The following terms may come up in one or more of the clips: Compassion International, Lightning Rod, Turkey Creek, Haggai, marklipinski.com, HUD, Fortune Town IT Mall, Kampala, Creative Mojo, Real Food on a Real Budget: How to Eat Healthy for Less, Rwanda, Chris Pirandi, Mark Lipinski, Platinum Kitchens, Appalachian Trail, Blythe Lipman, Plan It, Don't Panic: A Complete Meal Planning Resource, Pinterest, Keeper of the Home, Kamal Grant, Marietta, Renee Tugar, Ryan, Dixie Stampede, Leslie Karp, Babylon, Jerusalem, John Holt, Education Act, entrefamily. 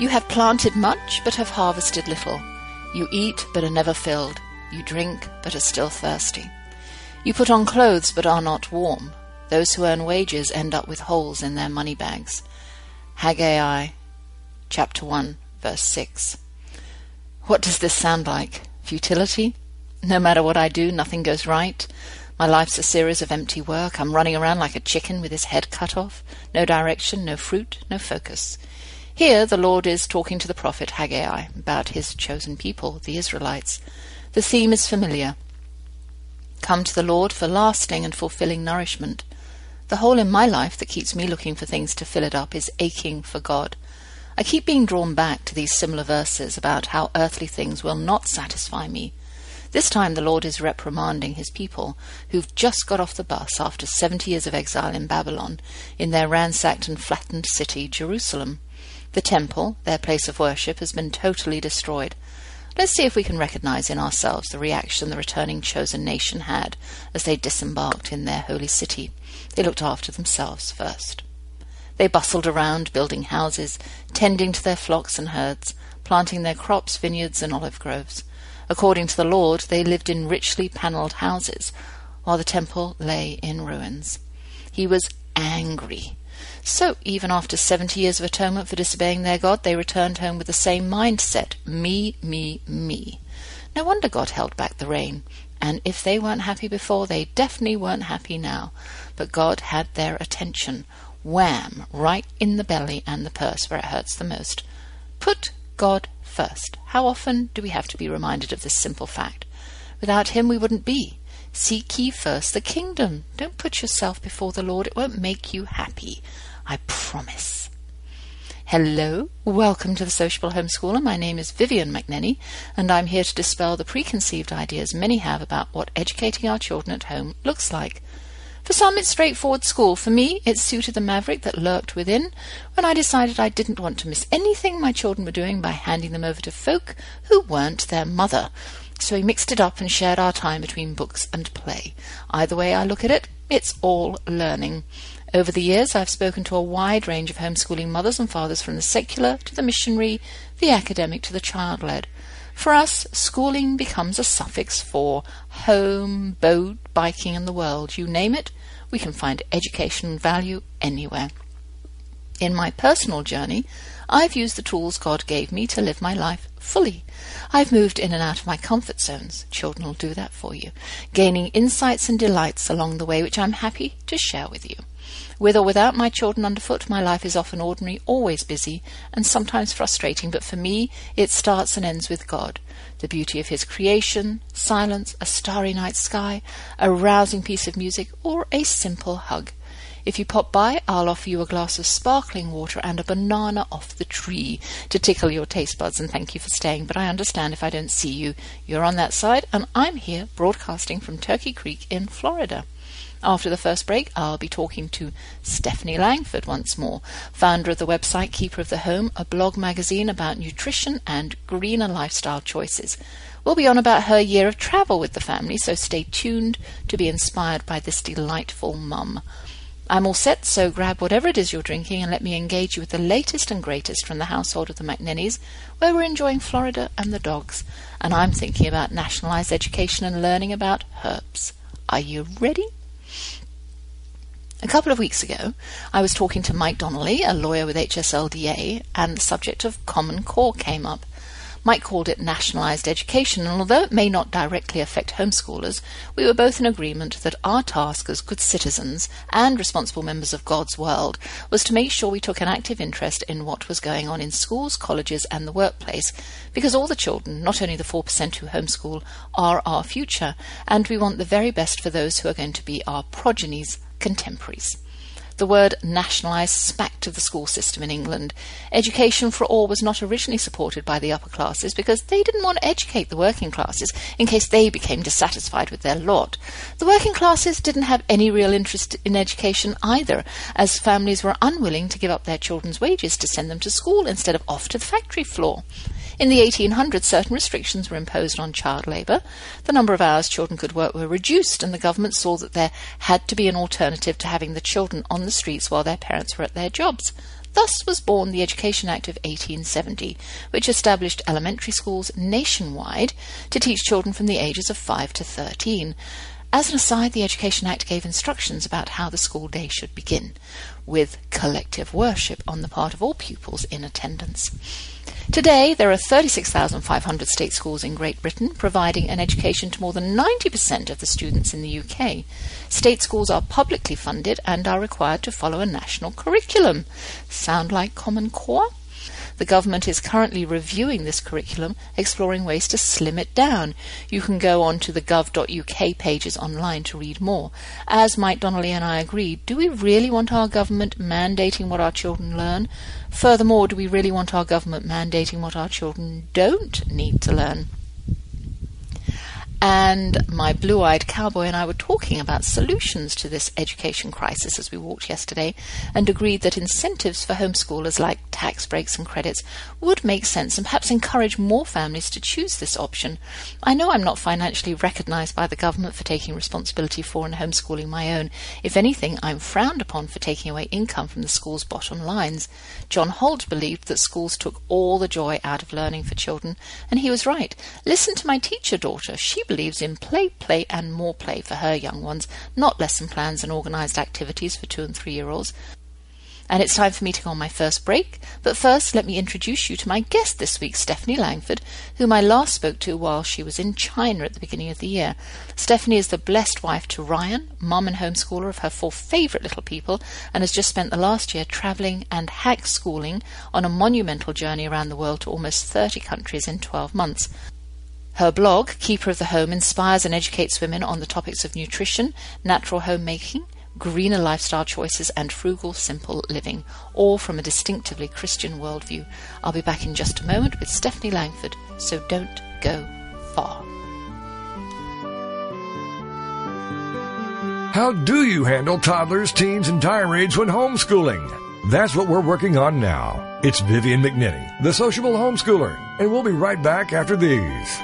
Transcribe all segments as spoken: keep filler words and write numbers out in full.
You have planted much, but have harvested little. You eat, but are never filled. You drink, but are still thirsty. You put on clothes, but are not warm. Those who earn wages end up with holes in their money bags. Haggai, chapter one, verse six. What does this sound like? Futility? No matter what I do, nothing goes right. My life's a series of empty work. I'm running around like a chicken with his head cut off. No direction, no fruit, no focus. Here the Lord is talking to the prophet Haggai about his chosen people, the Israelites. The theme is familiar. Come to the Lord for lasting and fulfilling nourishment. The hole in my life that keeps me looking for things to fill it up is aching for God. I keep being drawn back to these similar verses about how earthly things will not satisfy me. This time the Lord is reprimanding his people, who've just got off the bus after seventy years of exile in Babylon, in their ransacked and flattened city, Jerusalem. The temple, their place of worship, has been totally destroyed. Let's see if we can recognize in ourselves the reaction the returning chosen nation had as they disembarked in their holy city. They looked after themselves first. They bustled around, building houses, tending to their flocks and herds, planting their crops, vineyards, and olive groves. According to the Lord, they lived in richly panelled houses, while the temple lay in ruins. He was angry. So, even after seventy years of atonement for disobeying their God, they returned home with the same mindset. Me, me, me. No wonder God held back the rain. And if they weren't happy before, they definitely weren't happy now. But God had their attention. Wham! Right in the belly and the purse where it hurts the most. Put God first. How often do we have to be reminded of this simple fact? Without him, we wouldn't be. Seek ye first the kingdom. Don't put yourself before the Lord. It won't make you happy. I promise. Hello. Welcome to The Sociable Homeschooler. My name is Vivian McNinney, and I'm here to dispel the preconceived ideas many have about what educating our children at home looks like. For some, it's straightforward school. For me, it suited the maverick that lurked within when I decided I didn't want to miss anything my children were doing by handing them over to folk who weren't their mother. So we mixed it up and shared our time between books and play. Either way I look at it, it's all learning. Over the years, I've spoken to a wide range of homeschooling mothers and fathers, from the secular to the missionary, the academic to the child-led. For us, schooling becomes a suffix for home, boat, biking, and the world. You name it, we can find education value anywhere. In my personal journey, I've used the tools God gave me to live my life fully. I've moved in and out of my comfort zones. Children will do that for you. Gaining insights and delights along the way, which I'm happy to share with you. With or without my children underfoot, my life is often ordinary, always busy, and sometimes frustrating, but for me, it starts and ends with God. The beauty of his creation, silence, a starry night sky, a rousing piece of music, or a simple hug. If you pop by, I'll offer you a glass of sparkling water and a banana off the tree to tickle your taste buds and thank you for staying. But I understand if I don't see you. You're on that side, and I'm here broadcasting from Turkey Creek in Florida. After the first break, I'll be talking to Stephanie Langford once more, founder of the website Keeper of the Home, a blog magazine about nutrition and greener lifestyle choices. We'll be on about her year of travel with the family, so stay tuned to be inspired by this delightful mum. I'm all set, so grab whatever it is you're drinking and let me engage you with the latest and greatest from the household of the McNinneys, where we're enjoying Florida and the dogs. And I'm thinking about nationalized education and learning about herbs. Are you ready? A couple of weeks ago, I was talking to Mike Donnelly, a lawyer with H S L D A, and the subject of Common Core came up. Mike called it nationalized education, and although it may not directly affect homeschoolers, we were both in agreement that our task as good citizens and responsible members of God's world was to make sure we took an active interest in what was going on in schools, colleges, and the workplace, because all the children, not only the four percent who homeschool, are our future, and we want the very best for those who are going to be our progenies contemporaries. The word nationalised smacked of the school system in England. Education for all was not originally supported by the upper classes because they didn't want to educate the working classes in case they became dissatisfied with their lot. The working classes didn't have any real interest in education either, as families were unwilling to give up their children's wages to send them to school instead of off to the factory floor. In the eighteen hundreds, certain restrictions were imposed on child labour. The number of hours children could work were reduced, and the government saw that there had to be an alternative to having the children on the streets while their parents were at their jobs. Thus was born the Education Act of eighteen seventy, which established elementary schools nationwide to teach children from the ages of five to thirteen. As an aside, the Education Act gave instructions about how the school day should begin, with collective worship on the part of all pupils in attendance. Today, there are thirty-six thousand five hundred state schools in Great Britain, providing an education to more than ninety percent of the students in the U K. State schools are publicly funded and are required to follow a national curriculum. Sound like Common Core? The government is currently reviewing this curriculum, exploring ways to slim it down. You can go on to the gov dot U K pages online to read more. As Mike Donnelly and I agreed, do we really want our government mandating what our children learn? Furthermore, do we really want our government mandating what our children don't need to learn? And my blue-eyed cowboy and I were talking about solutions to this education crisis as we walked yesterday, and agreed that incentives for homeschoolers like tax breaks and credits would make sense and perhaps encourage more families to choose this option. I know I'm not financially recognised by the government for taking responsibility for and homeschooling my own. If anything, I'm frowned upon for taking away income from the school's bottom lines. John Holt believed that schools took all the joy out of learning for children, and he was right. Listen to my teacher daughter. She believes in play, play and more play for her young ones, not lesson plans and organised activities for two and three-year-olds. And it's time for me to go on my first break, but first let me introduce you to my guest this week, Stephanie Langford, whom I last spoke to while she was in China at the beginning of the year. Stephanie is the blessed wife to Ryan, mum and homeschooler of her four favourite little people, and has just spent the last year travelling and hack schooling on a monumental journey around the world to almost thirty countries in twelve months. Her blog, Keeper of the Home, inspires and educates women on the topics of nutrition, natural homemaking, greener lifestyle choices, and frugal, simple living, all from a distinctively Christian worldview. I'll be back in just a moment with Stephanie Langford, so don't go far. How do you handle toddlers, teens, and tirades when homeschooling? That's what we're working on now. It's Vivian McNinney, the sociable homeschooler, and we'll be right back after these.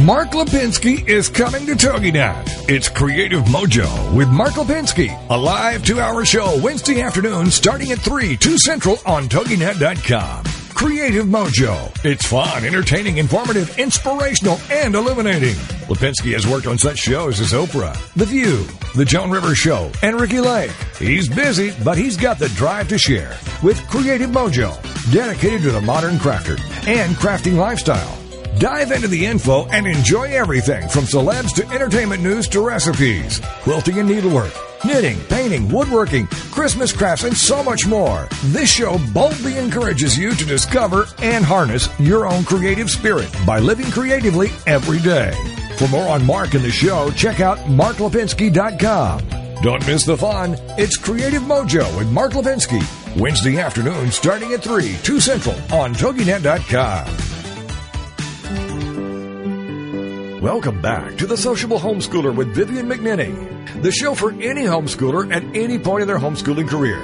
Mark Lipinski is coming to TogiNet. It's Creative Mojo with Mark Lipinski, a live two-hour show Wednesday afternoon starting at three, two Central on toginet dot com. Creative Mojo. It's fun, entertaining, informative, inspirational, and illuminating. Lipinski has worked on such shows as Oprah, The View, The Joan Rivers Show, and Ricky Lake. He's busy, but he's got the drive to share with Creative Mojo, dedicated to the modern crafter and crafting lifestyle. Dive into the info and enjoy everything from celebs to entertainment news to recipes, quilting and needlework, knitting, painting, woodworking, Christmas crafts, and so much more. This show boldly encourages you to discover and harness your own creative spirit by living creatively every day. For more on Mark and the show, check out mark lipinski dot com. Don't miss the fun. It's Creative Mojo with Mark Lipinski, Wednesday afternoon starting at three, two Central on toginet dot com. Welcome back to The Sociable Homeschooler with Vivian McNinney, the show for any homeschooler at any point in their homeschooling career.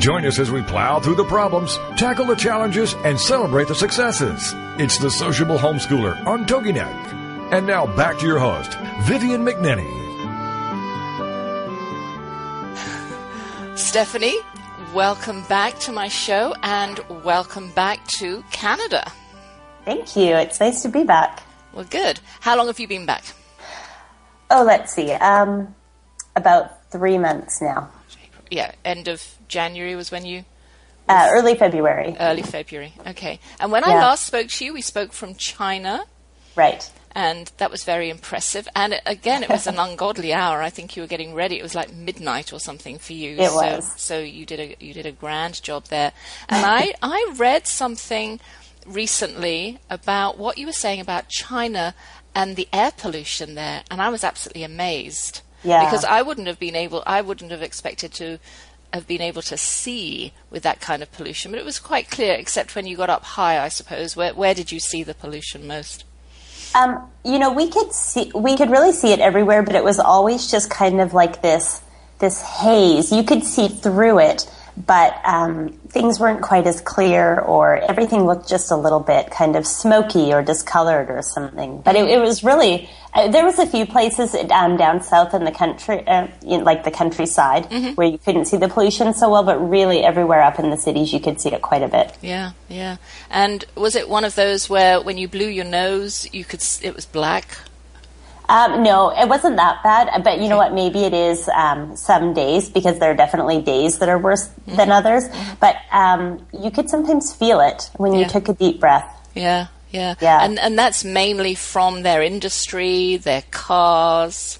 Join us as we plow through the problems, tackle the challenges, and celebrate the successes. It's The Sociable Homeschooler on TogiNet. And now back to your host, Vivian McNinney. Stephanie, welcome back to my show and welcome back to Canada. Thank you. It's nice to be back. Well, good. How long have you been back? Oh, let's see. Um, about three months now. Yeah, end of January was when you... Was uh, early February. Early February, okay. And when yeah. I last spoke to you, we spoke from China. Right. And that was very impressive. And again, it was an ungodly hour. I think you were getting ready. It was like midnight or something for you. It so, was. So you did a you did a grand job there. And I, I read something recently about what you were saying about China and the air pollution there, and I was absolutely amazed. Yeah. Because I wouldn't have been able, I wouldn't have expected to have been able to see with that kind of pollution. But it was quite clear, except when you got up high, I suppose. Where, where did you see the pollution most? Um, you know, we could see, we could really see it everywhere, but it was always just kind of like this, this haze. You could see through it, but um, things weren't quite as clear, or everything looked just a little bit kind of smoky or discolored or something. But it, it was really, uh, there was a few places um, down south in the country, uh, in, like the countryside, mm-hmm. where you couldn't see the pollution so well, but really everywhere up in the cities you could see it quite a bit. Yeah, yeah. And was it one of those where when you blew your nose, you could it was black? Um, no, it wasn't that bad, but you know what, maybe it is um, some days, because there are definitely days that are worse mm-hmm. than others, mm-hmm. but um, you could sometimes feel it when yeah. you took a deep breath. Yeah, yeah, yeah. And, and that's mainly from their industry, their cars.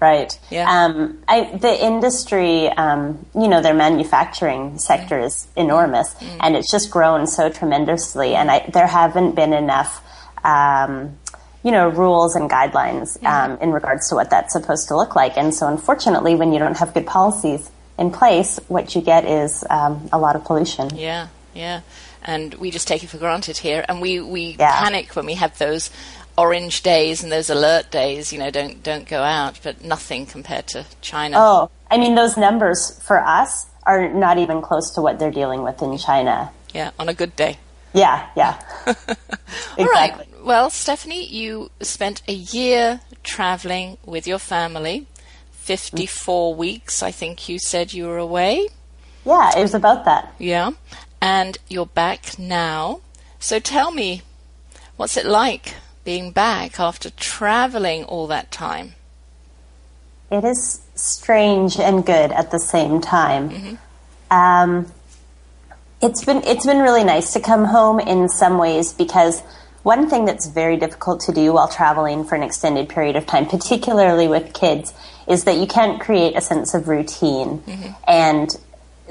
Right. Yeah. Um, I, the industry, um, you know, their manufacturing sector is enormous, mm-hmm. and it's just grown so tremendously, and I, there haven't been enough... Um, you know, rules and guidelines um, in regards to what that's supposed to look like. And so unfortunately, when you don't have good policies in place, what you get is um, a lot of pollution. Yeah, yeah. And we just take it for granted here. And we, we yeah. panic when we have those orange days and those alert days, you know, don't don't go out, but nothing compared to China. Oh, I mean, those numbers for us are not even close to what they're dealing with in China. Yeah, on a good day. Yeah, yeah. Exactly. All right. Well, Stephanie, you spent a year traveling with your family, fifty-four mm-hmm. weeks, I think you said you were away. Yeah, it was about that. Yeah, and you're back now. So tell me, what's it like being back after traveling all that time? It is strange and good at the same time. Mm-hmm. Um, it's been it's been really nice to come home in some ways, because... one thing that's very difficult to do while traveling for an extended period of time, particularly with kids, is that you can't create a sense of routine. Mm-hmm. And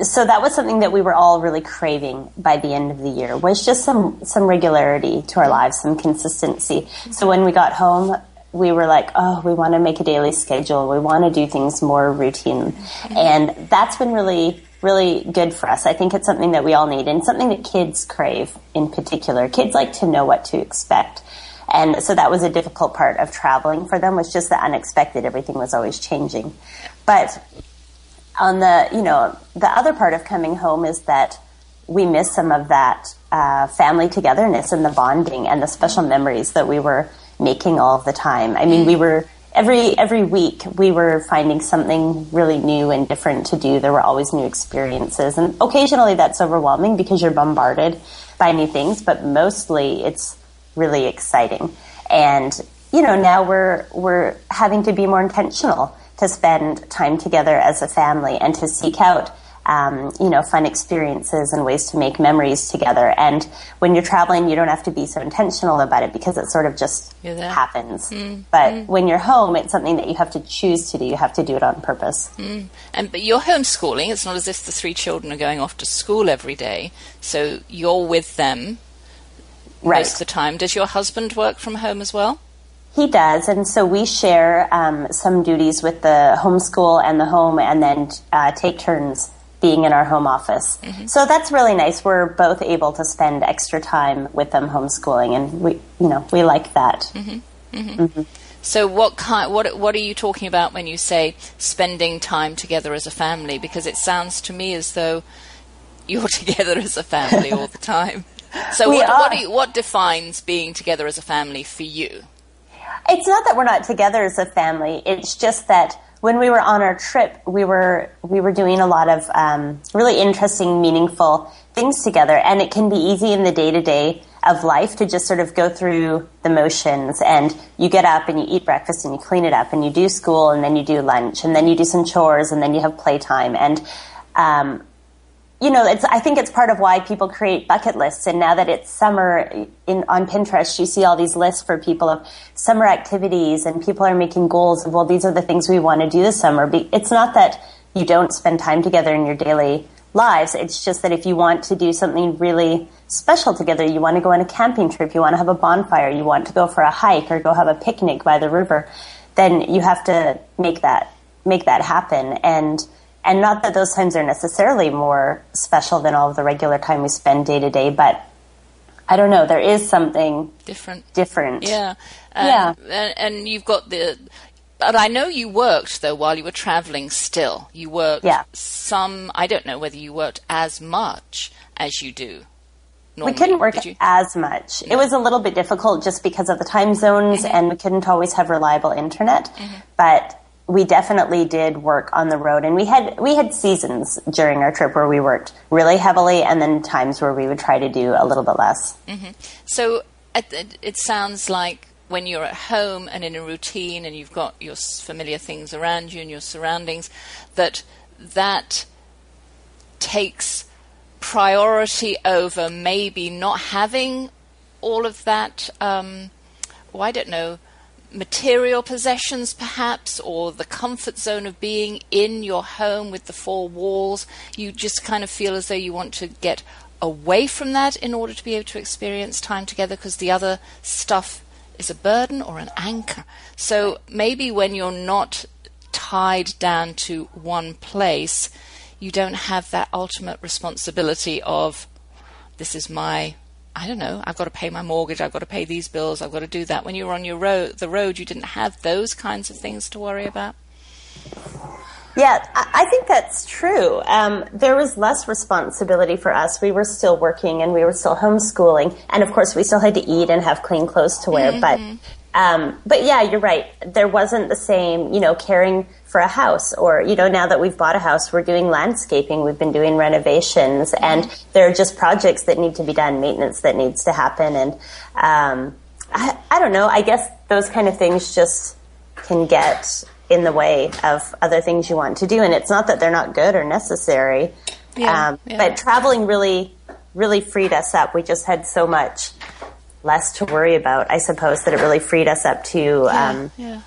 so that was something that we were all really craving by the end of the year, was just some, some regularity to our lives, some consistency. Mm-hmm. So when we got home, we were like, oh, we want to make a daily schedule. We want to do things more routine. Mm-hmm. And that's been really... really good for us. I think it's something that we all need, and something that kids crave in particular. Kids like to know what to expect. And so that was a difficult part of traveling for them, was just the unexpected. Everything was always changing. But on the, you know, the other part of coming home is that we miss some of that uh, family togetherness and the bonding and the special memories that we were making all the time. I mean, we were... Every every week we were finding something really new and different to do. There were always new experiences. And occasionally that's overwhelming because you're bombarded by new things, but mostly it's really exciting. And, you know, now we're we're having to be more intentional to spend time together as a family and to seek out, um, you know, fun experiences and ways to make memories together. And when you're traveling, you don't have to be so intentional about it, because it sort of just happens. Mm. But mm. when you're home, it's something that you have to choose to do. You have to do it on purpose. Mm. And but you're homeschooling. It's not as if the three children are going off to school every day. So you're with them right. most of the time. Does your husband work from home as well? He does, and so we share um, some duties with the homeschool and the home, and then uh, take turns being in our home office. Mm-hmm. So that's really nice. We're both able to spend extra time with them homeschooling, and we, you know, we like that. Mm-hmm. Mm-hmm. Mm-hmm. So what kind, what, what are you talking about when you say spending time together as a family? Because it sounds to me as though you're together as a family all the time. So what, what, do you, what defines being together as a family for you? It's not that we're not together as a family. It's just that when we were on our trip, we were we were doing a lot of um, really interesting, meaningful things together. And it can be easy in the day-to-day of life to just sort of go through the motions. And you get up and you eat breakfast and you clean it up and you do school and then you do lunch and then you do some chores and then you have playtime. And, um, you know, it's I think it's part of why people create bucket lists. And now that it's summer in, on Pinterest, you see all these lists for people of summer activities, and people are making goals of, well, these are the things we want to do this summer. It's not that you don't spend time together in your daily lives. It's just that if you want to do something really special together, you want to go on a camping trip, you want to have a bonfire, you want to go for a hike or go have a picnic by the river, then you have to make that make that happen. And and not that those times are necessarily more special than all of the regular time we spend day to day, but I don't know, there is something different. Different. Yeah. Um, yeah. And, and you've got the, but I know you worked, though, while you were traveling still. You worked yeah. some, I don't know whether you worked as much as you do. Normally. We couldn't work as much. No. It was a little bit difficult just because of the time zones, mm-hmm. and we couldn't always have reliable internet. Mm-hmm. But we definitely did work on the road, and we had we had seasons during our trip where we worked really heavily, and then times where we would try to do a little bit less. Mm-hmm. So it, it sounds like when you're at home and in a routine, and you've got your familiar things around you and your surroundings, that that takes priority over maybe not having all of that, um, well, I don't know, material possessions perhaps, or the comfort zone of being in your home with the four walls. You just kind of feel as though you want to get away from that in order to be able to experience time together, because the other stuff is a burden or an anchor. So maybe when you're not tied down to one place, you don't have that ultimate responsibility of, this is my, I don't know, I've got to pay my mortgage, I've got to pay these bills, I've got to do that. When you were on your road, the road, you didn't have those kinds of things to worry about. Yeah, I think that's true. Um, there was less responsibility for us. We were still working and we were still homeschooling. And of course, we still had to eat and have clean clothes to wear. Mm-hmm. But um, but yeah, you're right. There wasn't the same, you know, caring for a house, or, you know, now that we've bought a house, we're doing landscaping, we've been doing renovations, and there are just projects that need to be done, maintenance that needs to happen. And um, I, I don't know, I guess those kind of things just can get in the way of other things you want to do. And it's not that they're not good or necessary, yeah, um, yeah. but traveling really, really freed us up. We just had so much less to worry about, I suppose, that it really freed us up to... Yeah, um, yeah.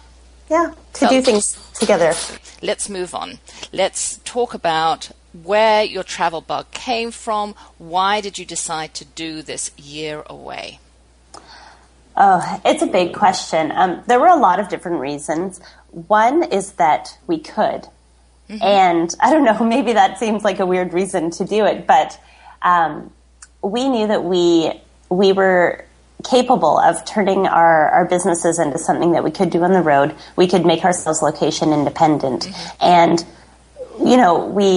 Yeah, to do things together. Let's move on. Let's talk about where your travel bug came from. Why did you decide to do this year away? Oh, it's a big question. Um, there were a lot of different reasons. One is that we could. Mm-hmm. And I don't know, maybe that seems like a weird reason to do it, but um, we knew that we we were... capable of turning our, our businesses into something that we could do on the road. We could make ourselves location independent. Mm-hmm. And, you know, we,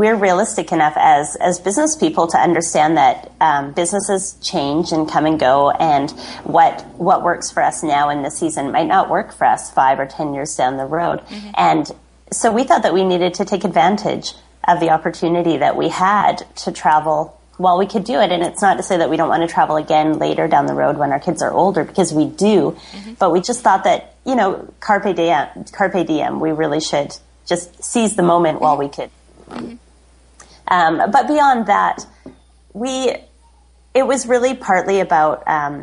we're realistic enough as, as business people to understand that um, businesses change and come and go, and what, what works for us now in this season might not work for us five or ten years down the road. Mm-hmm. And so we thought that we needed to take advantage of the opportunity that we had to travel while we could do it. And it's not to say that we don't want to travel again later down the road when our kids are older, because we do. Mm-hmm. But we just thought that, you know, carpe diem, carpe diem, we really should just seize the moment while we could. Mm-hmm. Um, but beyond that, we, it was really partly about um,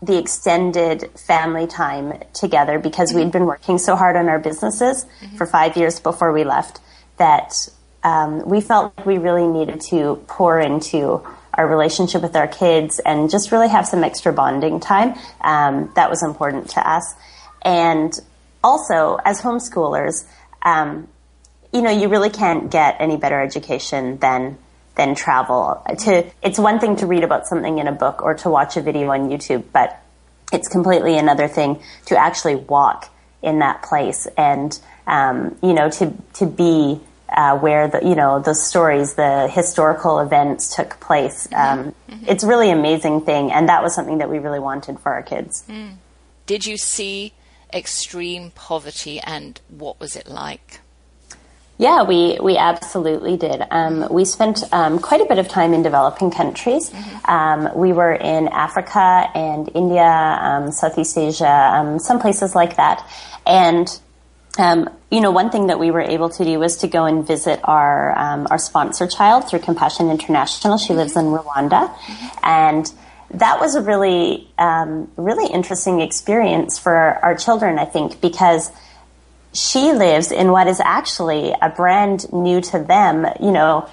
the extended family time together, because mm-hmm. we'd been working so hard on our businesses mm-hmm. for five years before we left that... Um, we felt like we really needed to pour into our relationship with our kids and just really have some extra bonding time. Um, that was important to us. And also, as homeschoolers, um, you know, you really can't get any better education than than travel. To, it's one thing to read about something in a book or to watch a video on YouTube, but it's completely another thing to actually walk in that place and, um, you know, to to be... Uh, where the you know the stories, the historical events took place. Um, mm-hmm. It's really amazing thing, and that was something that we really wanted for our kids. Mm. Did you see extreme poverty, and what was it like? Yeah, we we absolutely did. Um, we spent um, quite a bit of time in developing countries. Mm-hmm. Um, we were in Africa and India, um, Southeast Asia, um, some places like that, and. Um, you know, one thing that we were able to do was to go and visit our um, our sponsor child through Compassion International. She lives in Rwanda, and that was a really, um, really interesting experience for our, our children, I think, because she lives in what is actually a brand new to them, you know,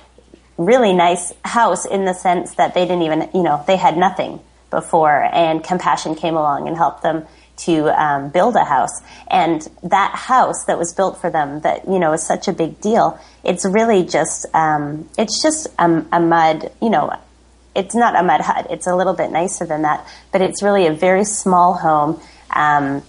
really nice house, in the sense that they didn't even, you know, they had nothing before, and Compassion came along and helped them to um, build a house. And that house that was built for them, that, you know, is such a big deal. It's really just, um, it's just a, a mud, you know, it's not a mud hut. It's a little bit nicer than that, but it's really a very small home, um,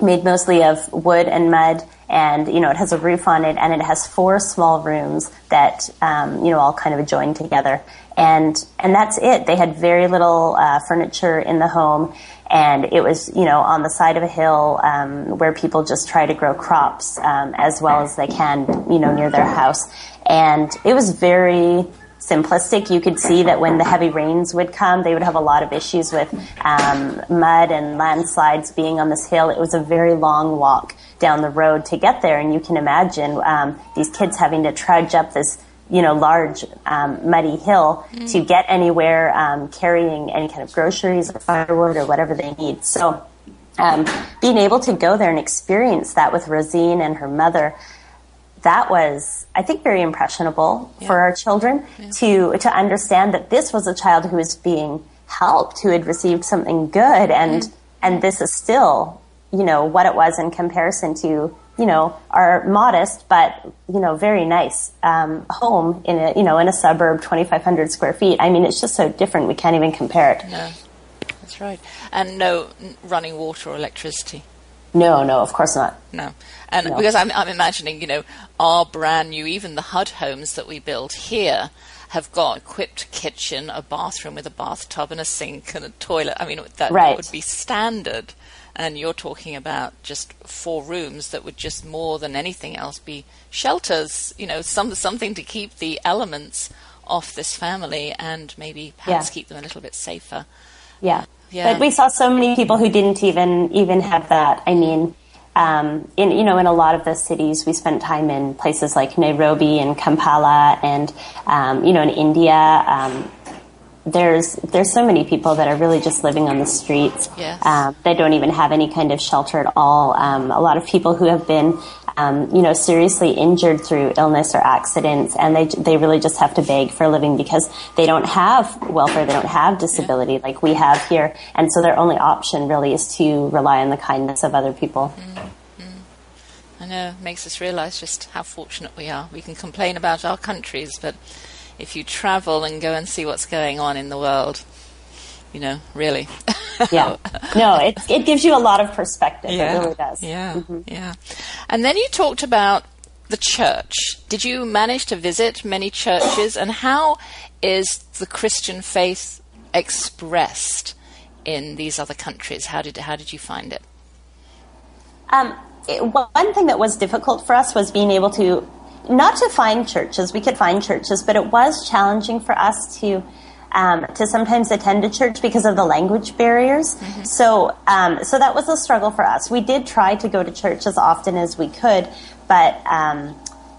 made mostly of wood and mud. And, you know, it has a roof on it, and it has four small rooms that, um, you know, all kind of join together. And and that's it. They had very little uh, furniture in the home, and it was, you know, on the side of a hill um, where people just try to grow crops um, as well as they can, you know, near their house. And it was very simplistic. You could see that when the heavy rains would come, they would have a lot of issues with um, mud and landslides being on this hill. It was a very long walk down the road to get there, and you can imagine um, these kids having to trudge up this, you know, large um, muddy hill mm. to get anywhere, um, carrying any kind of groceries or firewood or whatever they need. So um, being able to go there and experience that with Rosine and her mother, that was, I think, very impressionable yeah. for our children yeah. to to understand that this was a child who was being helped, who had received something good, and mm. and this is still, you know, what it was in comparison to, you know, our modest but, you know, very nice um, home in a, you know, in a suburb, twenty-five hundred square feet. I mean, it's just so different. We can't even compare it. No, that's right. And no running water or electricity. No, no, of course not. No. And no. Because I'm, I'm imagining, you know, our brand new, even the H U D homes that we build here have got equipped kitchen, a bathroom with a bathtub and a sink and a toilet. I mean, that, right. that would be standard. And you're talking about just four rooms that would just more than anything else be shelters, you know, some something to keep the elements off this family and maybe perhaps yeah. keep them a little bit safer. Yeah. Yeah. But we saw so many people who didn't even even have that. I mean, um, in you know, in a lot of the cities, we spent time in places like Nairobi and Kampala and, um, you know, in India. Um, There's there's so many people that are really just living on the streets. Yes. Um, they don't even have any kind of shelter at all. Um, a lot of people who have been, um, you know, seriously injured through illness or accidents, and they they really just have to beg for a living because they don't have welfare, they don't have disability yeah. like we have here, and so their only option really is to rely on the kindness of other people. Mm. Mm. I know, it makes us realize just how fortunate we are. We can complain about our countries, but if you travel and go and see what's going on in the world, you know, really. yeah. No, it, it gives you a lot of perspective. Yeah. It really does. Yeah, mm-hmm. yeah. And then you talked about the church. Did you manage to visit many churches? And how is the Christian faith expressed in these other countries? How did how did you find it? Um, it one thing that was difficult for us was being able to not to find churches. We could find churches, but it was challenging for us to um, to sometimes attend a church because of the language barriers. Mm-hmm. So um, so that was a struggle for us. We did try to go to church as often as we could, but um,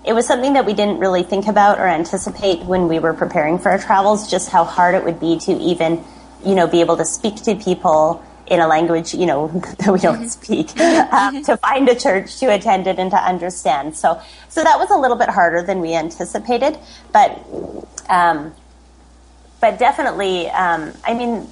it was something that we didn't really think about or anticipate when we were preparing for our travels, just how hard it would be to even, you know, be able to speak to people in a language, you know, that we don't speak, um, to find a church, to attend it, and to understand. So so that was a little bit harder than we anticipated. But, um, but definitely, um, I mean,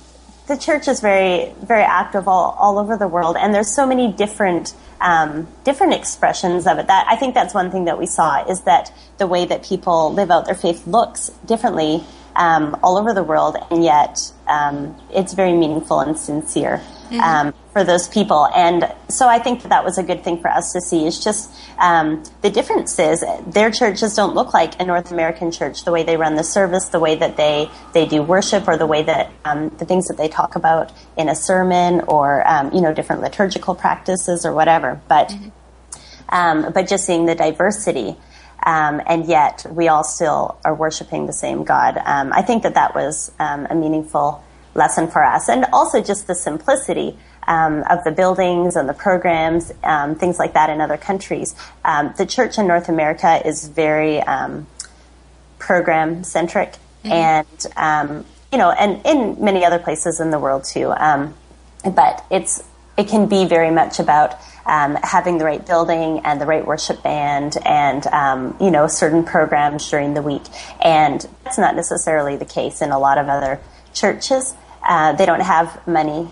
the church is very, very active all, all over the world, and there's so many different um, different expressions of it. That I think that's one thing that we saw, is that the way that people live out their faith looks differently Um, all over the world, and yet um, it's very meaningful and sincere um, mm-hmm. for those people. And so I think that, that was a good thing for us to see, is just um, the differences. Their churches don't look like a North American church, the way they run the service, the way that they, they do worship, or the way that um, the things that they talk about in a sermon, or um, you know, different liturgical practices or whatever. But mm-hmm. um, but just seeing the diversity. Um, and yet we all still are worshiping the same God. Um, I think that that was um, a meaningful lesson for us. And also just the simplicity um, of the buildings and the programs, um, things like that in other countries. Um, the church in North America is very um, program-centric mm-hmm. and, um, you know, and in many other places in the world too. Um, but it's it can be very much about Um, having the right building and the right worship band and, um, you know, certain programs during the week. And that's not necessarily the case in a lot of other churches. Uh, they don't have money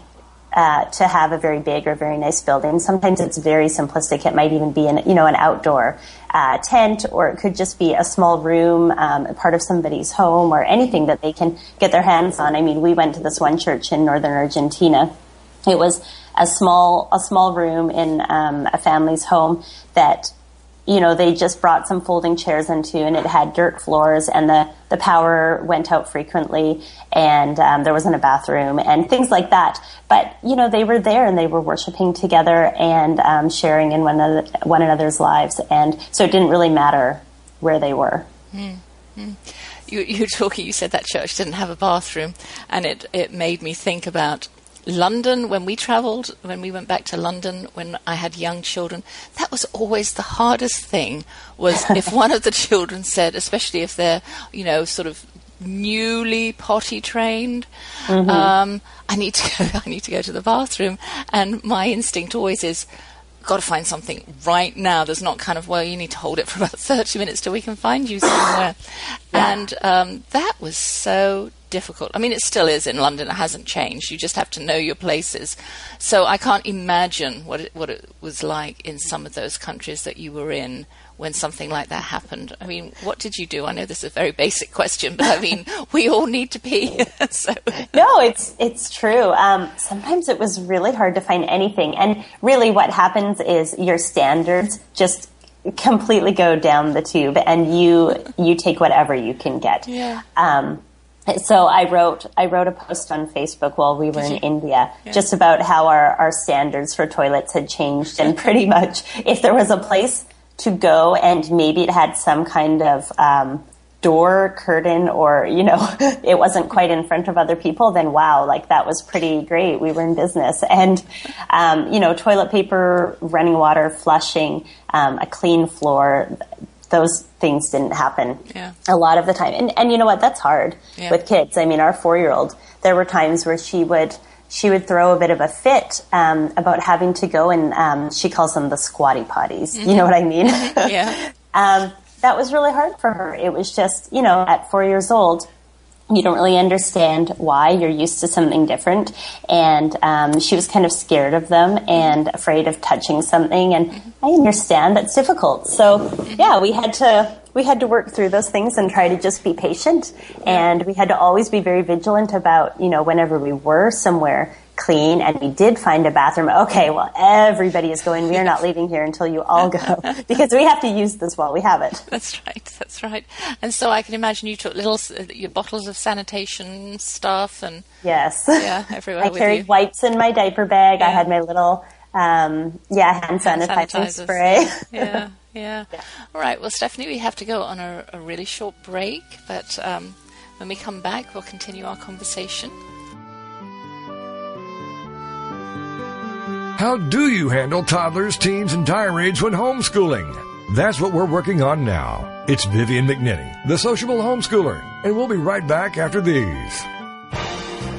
uh, to have a very big or very nice building. Sometimes it's very simplistic. It might even be an, you know, an outdoor uh, tent, or it could just be a small room, um, part of somebody's home, or anything that they can get their hands on. I mean, we went to this one church in northern Argentina. It was a small, a small room in um, a family's home that, you know, they just brought some folding chairs into, and it had dirt floors, and the, the power went out frequently, and um, there wasn't a bathroom and things like that. But, you know, they were there and they were worshiping together and um, sharing in one, other, one another's lives. And so it didn't really matter where they were. Mm-hmm. You, you were talking, you said that church didn't have a bathroom, and it, it made me think about London. When we travelled, when we went back to London, when I had young children, that was always the hardest thing, was if one of the children said, especially if they're, you know, sort of newly potty trained, mm-hmm. um, I need to go, I need to go to the bathroom. And my instinct always is, got to find something right now. There's not kind of, well, you need to hold it for about thirty minutes till we can find you somewhere. Yeah. And um, that was so difficult. I mean, it still is in London. It hasn't changed. You just have to know your places. So I can't imagine what it, what it was like in some of those countries that you were in when something like that happened. I mean, what did you do? I know this is a very basic question, but I mean, we all need to pee. So. No, it's it's true. Um, sometimes it was really hard to find anything. And really what happens is your standards just completely go down the tube, and you you take whatever you can get. Yeah. Um So I wrote I wrote a post on Facebook while we were in India, yeah, just about how our, our standards for toilets had changed. And pretty much if there was a place to go and maybe it had some kind of um, door curtain, or, you know, it wasn't quite in front of other people, then wow, like that was pretty great. We were in business. And, um, you know, toilet paper, running water, flushing, um, a clean floor, those things didn't happen yeah. a lot of the time. And, and you know what? That's hard yeah. with kids. I mean, our four-year-old, there were times where she would she would throw a bit of a fit um, about having to go and um, she calls them the squatty potties. Mm-hmm. You know what I mean? Yeah. um, that was really hard for her. It was just, you know, at four years old, you don't really understand why. You're used to something different. And um, she was kind of scared of them and afraid of touching something. And I understand that's difficult. So, yeah, we had to we had to work through those things and try to just be patient. And we had to always be very vigilant about, you know, whenever we were somewhere clean and we did find a bathroom, okay, well, everybody is going. We are not leaving here until you all go, because we have to use this while we have it. That's right. That's right. And so I can imagine you took little your bottles of sanitation stuff and yes, yeah, everywhere. I with carried you. Wipes in my diaper bag. Yeah. I had my little um, yeah hand sanitizing spray. yeah, yeah, yeah. All right. Well, Stephanie, we have to go on a, a really short break, but um, when we come back, we'll continue our conversation. How do you handle toddlers, teens, and tirades when homeschooling? That's what we're working on now. It's Vivian McNinney, the sociable homeschooler, and we'll be right back after these.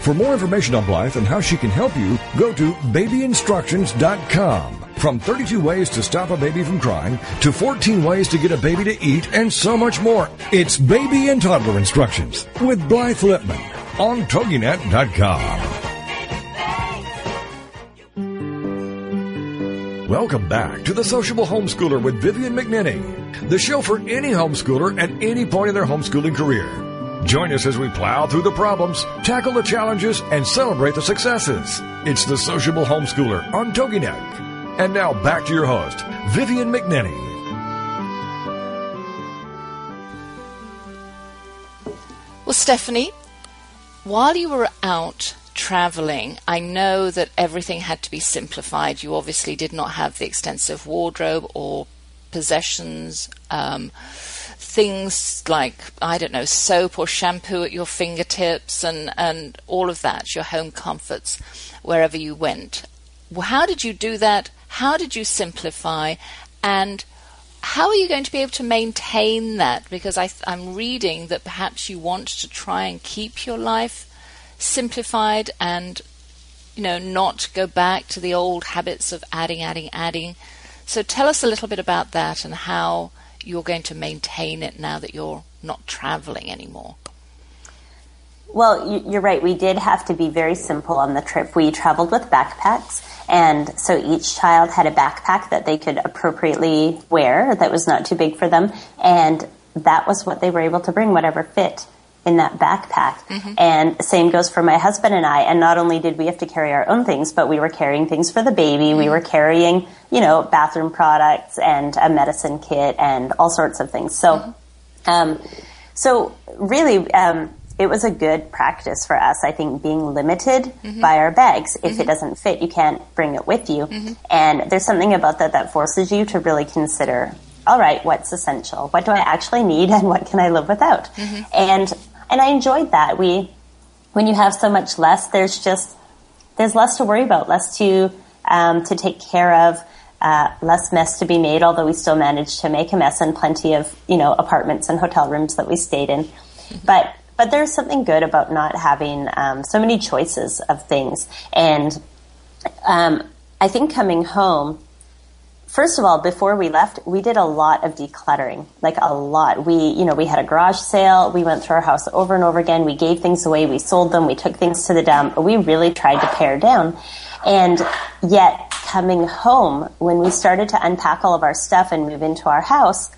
For more information on Blythe and how she can help you, go to baby instructions dot com. From thirty-two ways to stop a baby from crying, to fourteen ways to get a baby to eat, and so much more. It's Baby and Toddler Instructions with Blythe Lipman on toginet dot com. Welcome back to The Sociable Homeschooler with Vivian McNinney, the show for any homeschooler at any point in their homeschooling career. Join us as we plow through the problems, tackle the challenges, and celebrate the successes. It's The Sociable Homeschooler on TogiNet. And now back to your host, Vivian McNinney. Well, Stephanie, while you were out traveling, I know that everything had to be simplified. You obviously did not have the extensive wardrobe or possessions, um, things like, I don't know, soap or shampoo at your fingertips and, and all of that, your home comforts, wherever you went. How did you do that? How did you simplify? And how are you going to be able to maintain that? Because I, I'm reading that perhaps you want to try and keep your life simplified and, you know, not go back to the old habits of adding, adding, adding. So tell us a little bit about that and how you're going to maintain it now that you're not traveling anymore. Well, you're right. We did have to be very simple on the trip. We traveled with backpacks, and so each child had a backpack that they could appropriately wear that was not too big for them, and that was what they were able to bring, whatever fit in that backpack. Mm-hmm. And same goes for my husband and I. And not only did we have to carry our own things, but we were carrying things for the baby. Mm-hmm. We were carrying, you know, bathroom products and a medicine kit and all sorts of things. So, mm-hmm. um, so really, um, it was a good practice for us, I think, being limited mm-hmm. by our bags. If mm-hmm. it doesn't fit, you can't bring it with you. Mm-hmm. And there's something about that that forces you to really consider, all right, what's essential? What do I actually need and what can I live without? Mm-hmm. And And I enjoyed that. We, when you have so much less, there's just, there's less to worry about, less to, um, to take care of, uh, less mess to be made, although we still managed to make a mess in plenty of, you know, apartments and hotel rooms that we stayed in. But, but there's something good about not having, um, so many choices of things. And, um, I think coming home, first of all, before we left, we did a lot of decluttering, like a lot. We, you know, we had a garage sale. We went through our house over and over again. We gave things away. We sold them. We took things to the dump. We really tried to pare down. And yet coming home, when we started to unpack all of our stuff and move into our house,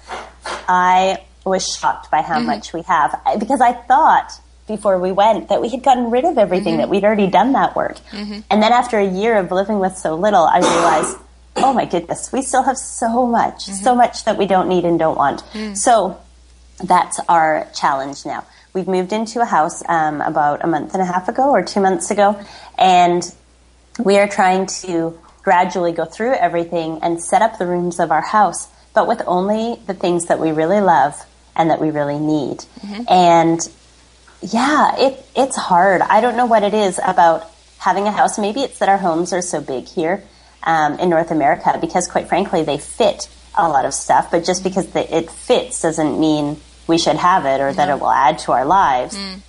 I was shocked by how mm-hmm. much we have, because I thought before we went that we had gotten rid of everything, mm-hmm. that we'd already done that work. Mm-hmm. And then after a year of living with so little, I realized, oh my goodness, we still have so much, mm-hmm. so much that we don't need and don't want. Mm. So that's our challenge now. We've moved into a house um, about a month and a half ago or two months ago, and we are trying to gradually go through everything and set up the rooms of our house, but with only the things that we really love and that we really need. Mm-hmm. And yeah, it it's hard. I don't know what it is about having a house. Maybe it's that our homes are so big here. Um, in North America, because quite frankly, they fit a lot of stuff. But just because the, it fits doesn't mean we should have it or no. that it will add to our lives. Mm.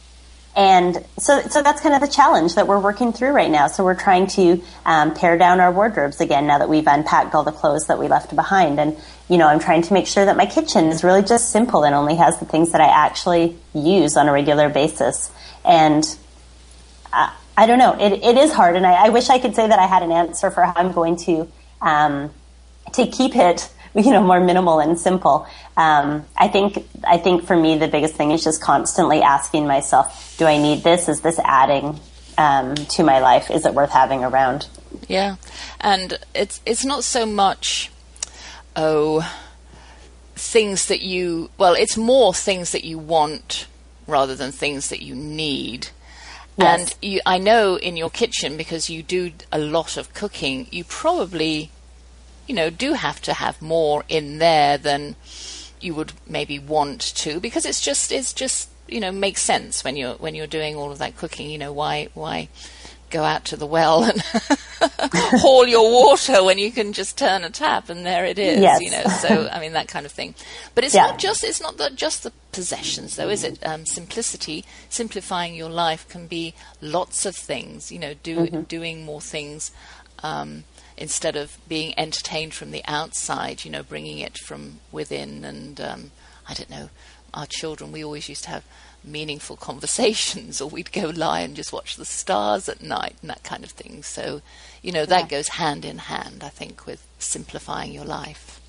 And so, so that's kind of the challenge that we're working through right now. So we're trying to um, pare down our wardrobes again now that we've unpacked all the clothes that we left behind. And, you know, I'm trying to make sure that my kitchen is really just simple and only has the things that I actually use on a regular basis. And uh, I don't know. It it is hard, and I, I wish I could say that I had an answer for how I'm going to um, to keep it, you know, more minimal and simple. Um, I think I think for me the biggest thing is just constantly asking myself, do I need this? Is this adding um, to my life? Is it worth having around? Yeah, and it's it's not so much oh things that you well, it's more things that you want rather than things that you need. Yes. And you, I know in your kitchen, because you do a lot of cooking, you probably, you know, do have to have more in there than you would maybe want to, because it's just, it's just, you know, makes sense when you're when you're doing all of that cooking. You know, why why go out to the well and haul your water when you can just turn a tap and there it is. Yes. You know, so I mean that kind of thing. But it's yeah. not just it's not the, just the possessions, though, is it? Um, simplicity, simplifying your life can be lots of things, you know, do, mm-hmm. doing more things um, instead of being entertained from the outside, you know, bringing it from within. And um, I don't know, our children, we always used to have meaningful conversations, or we'd go lie and just watch the stars at night and that kind of thing. So, you know, that yeah. goes hand in hand, I think, with simplifying your life.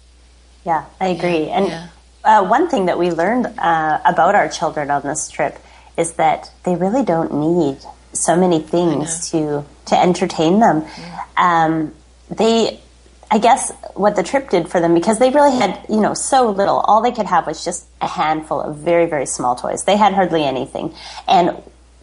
Yeah, I agree. Yeah, and yeah. Uh, one thing that we learned uh, about our children on this trip is that they really don't need so many things to to entertain them. Yeah. Um, they, I guess, what the trip did for them, because they really had, you know, so little. All they could have was just a handful of very, very small toys. They had hardly anything, and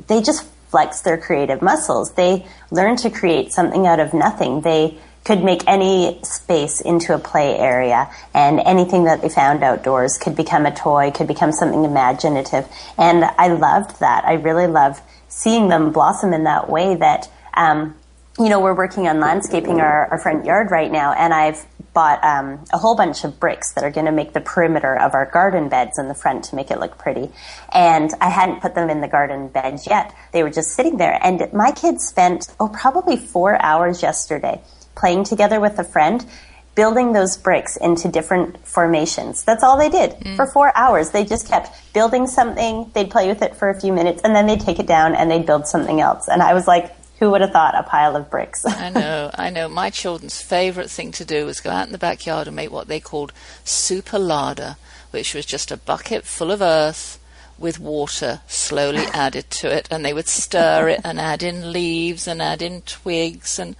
they just flexed their creative muscles. They learned to create something out of nothing. They could make any space into a play area, and anything that they found outdoors could become a toy, could become something imaginative. And I loved that. I really loved seeing them blossom in that way that, um, you know, we're working on landscaping our, our front yard right now, and I've bought um, a whole bunch of bricks that are going to make the perimeter of our garden beds in the front to make it look pretty. And I hadn't put them in the garden beds yet. They were just sitting there. And my kids spent, oh, probably four hours yesterday playing together with a friend, building those bricks into different formations. That's all they did mm. for four hours. They just kept building something. They'd play with it for a few minutes, and then they'd take it down and they'd build something else. And I was like, who would have thought a pile of bricks? I know, I know. My children's favorite thing to do was go out in the backyard and make what they called super larder, which was just a bucket full of earth with water slowly added to it. And they would stir it and add in leaves and add in twigs. And,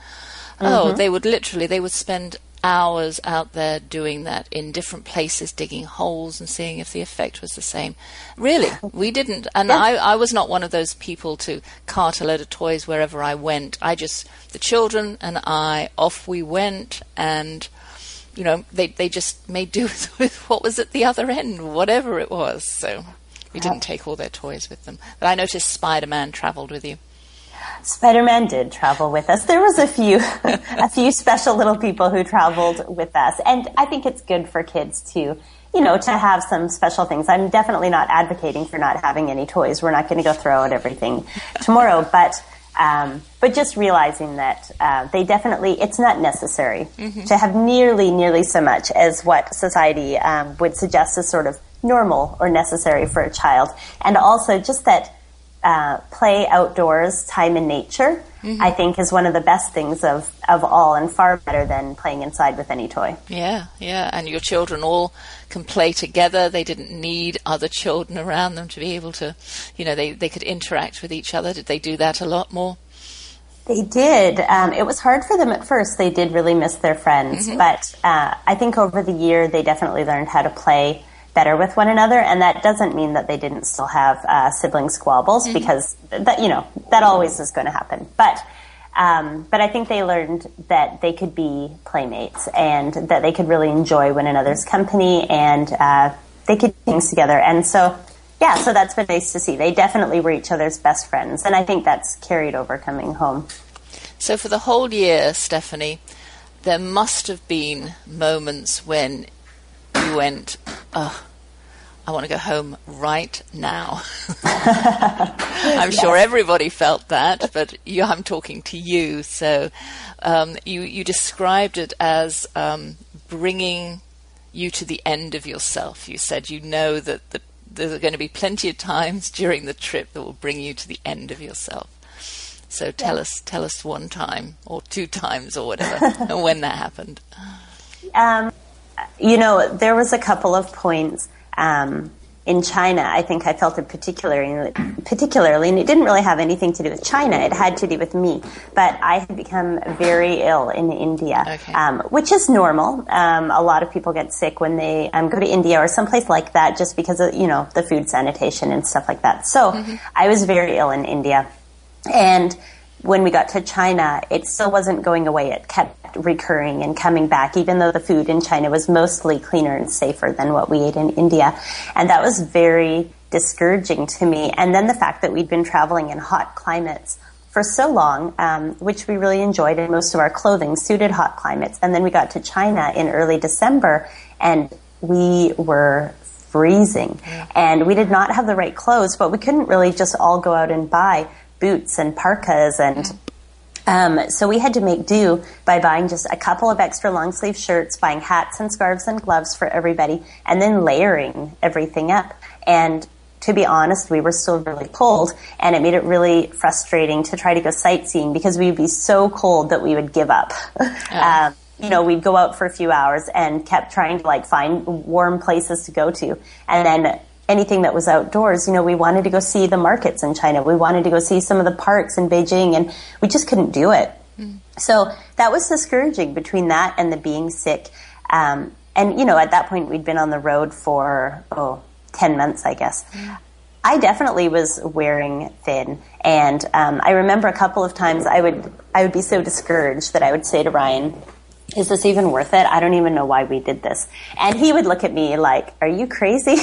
oh, mm-hmm. they would literally, they would spend hours out there doing that in different places, digging holes and seeing if the effect was the same. Really, we didn't. And yeah. I, I was not one of those people to cart a load of toys wherever I went. I just, the children and I, off we went, and, you know, they, they just made do with, with what was at the other end, whatever it was. So we yeah. didn't take all their toys with them. But I noticed Spider-Man traveled with you. Spider-Man did travel with us. There was a few a few special little people who traveled with us. And I think it's good for kids to, you know, to have some special things. I'm definitely not advocating for not having any toys. We're not going to go throw out everything tomorrow. But um, but just realizing that uh, they definitely, it's not necessary mm-hmm. to have nearly, nearly so much as what society um, would suggest as sort of normal or necessary for a child. And also just that Uh, play outdoors, time in nature, mm-hmm. I think is one of the best things of, of all, and far better than playing inside with any toy. Yeah, yeah. And your children all can play together. They didn't need other children around them to be able to, you know, they, they could interact with each other. Did they do that a lot more? They did. Um, it was hard for them at first. They did really miss their friends. Mm-hmm. But uh, I think over the year, they definitely learned how to play better with one another, and that doesn't mean that they didn't still have uh, sibling squabbles mm-hmm. because that you know that always is going to happen. But um, but I think they learned that they could be playmates and that they could really enjoy one another's company, and uh, they could do things together. And so yeah, so that's been nice to see. They definitely were each other's best friends, and I think that's carried over coming home. So for the whole year, Stephanie, there must have been moments when you went, oh, I want to go home right now. I'm yes. sure everybody felt that, but you, I'm talking to you. So um, you, you described it as um, bringing you to the end of yourself. You said you know that the, there are going to be plenty of times during the trip that will bring you to the end of yourself. So tell yeah. us, tell us one time or two times or whatever when that happened. Um. You know, there was a couple of points um, in China. I think I felt it particularly, particularly, and it didn't really have anything to do with China. It had to do with me. But I had become very ill in India, okay. um, which is normal. Um, a lot of people get sick when they um, go to India or someplace like that, just because of, you know, the food sanitation and stuff like that. So mm-hmm. I was very ill in India, and when we got to China, it still wasn't going away. It kept recurring and coming back, even though the food in China was mostly cleaner and safer than what we ate in India. And that was very discouraging to me. And then the fact that we'd been traveling in hot climates for so long, um, which we really enjoyed, and most of our clothing suited hot climates. And then we got to China in early December, and we were freezing. And we did not have the right clothes, but we couldn't really just all go out and buy boots and parkas, and um, so we had to make do by buying just a couple of extra long sleeve shirts, buying hats and scarves and gloves for everybody, and then layering everything up. And to be honest, we were still really cold, and it made it really frustrating to try to go sightseeing because we'd be so cold that we would give up. Yeah. um, you know, we'd go out for a few hours and kept trying to like find warm places to go to, and then anything that was outdoors. You know, we wanted to go see the markets in China. We wanted to go see some of the parks in Beijing, and we just couldn't do it. Mm. So that was discouraging between that and the being sick. Um, and, you know, at that point, we'd been on the road for, oh, ten months, I guess. Mm. I definitely was wearing thin. And um, I remember a couple of times I would I would be so discouraged that I would say to Ryan, is this even worth it? I don't even know why we did this. And he would look at me like, are you crazy?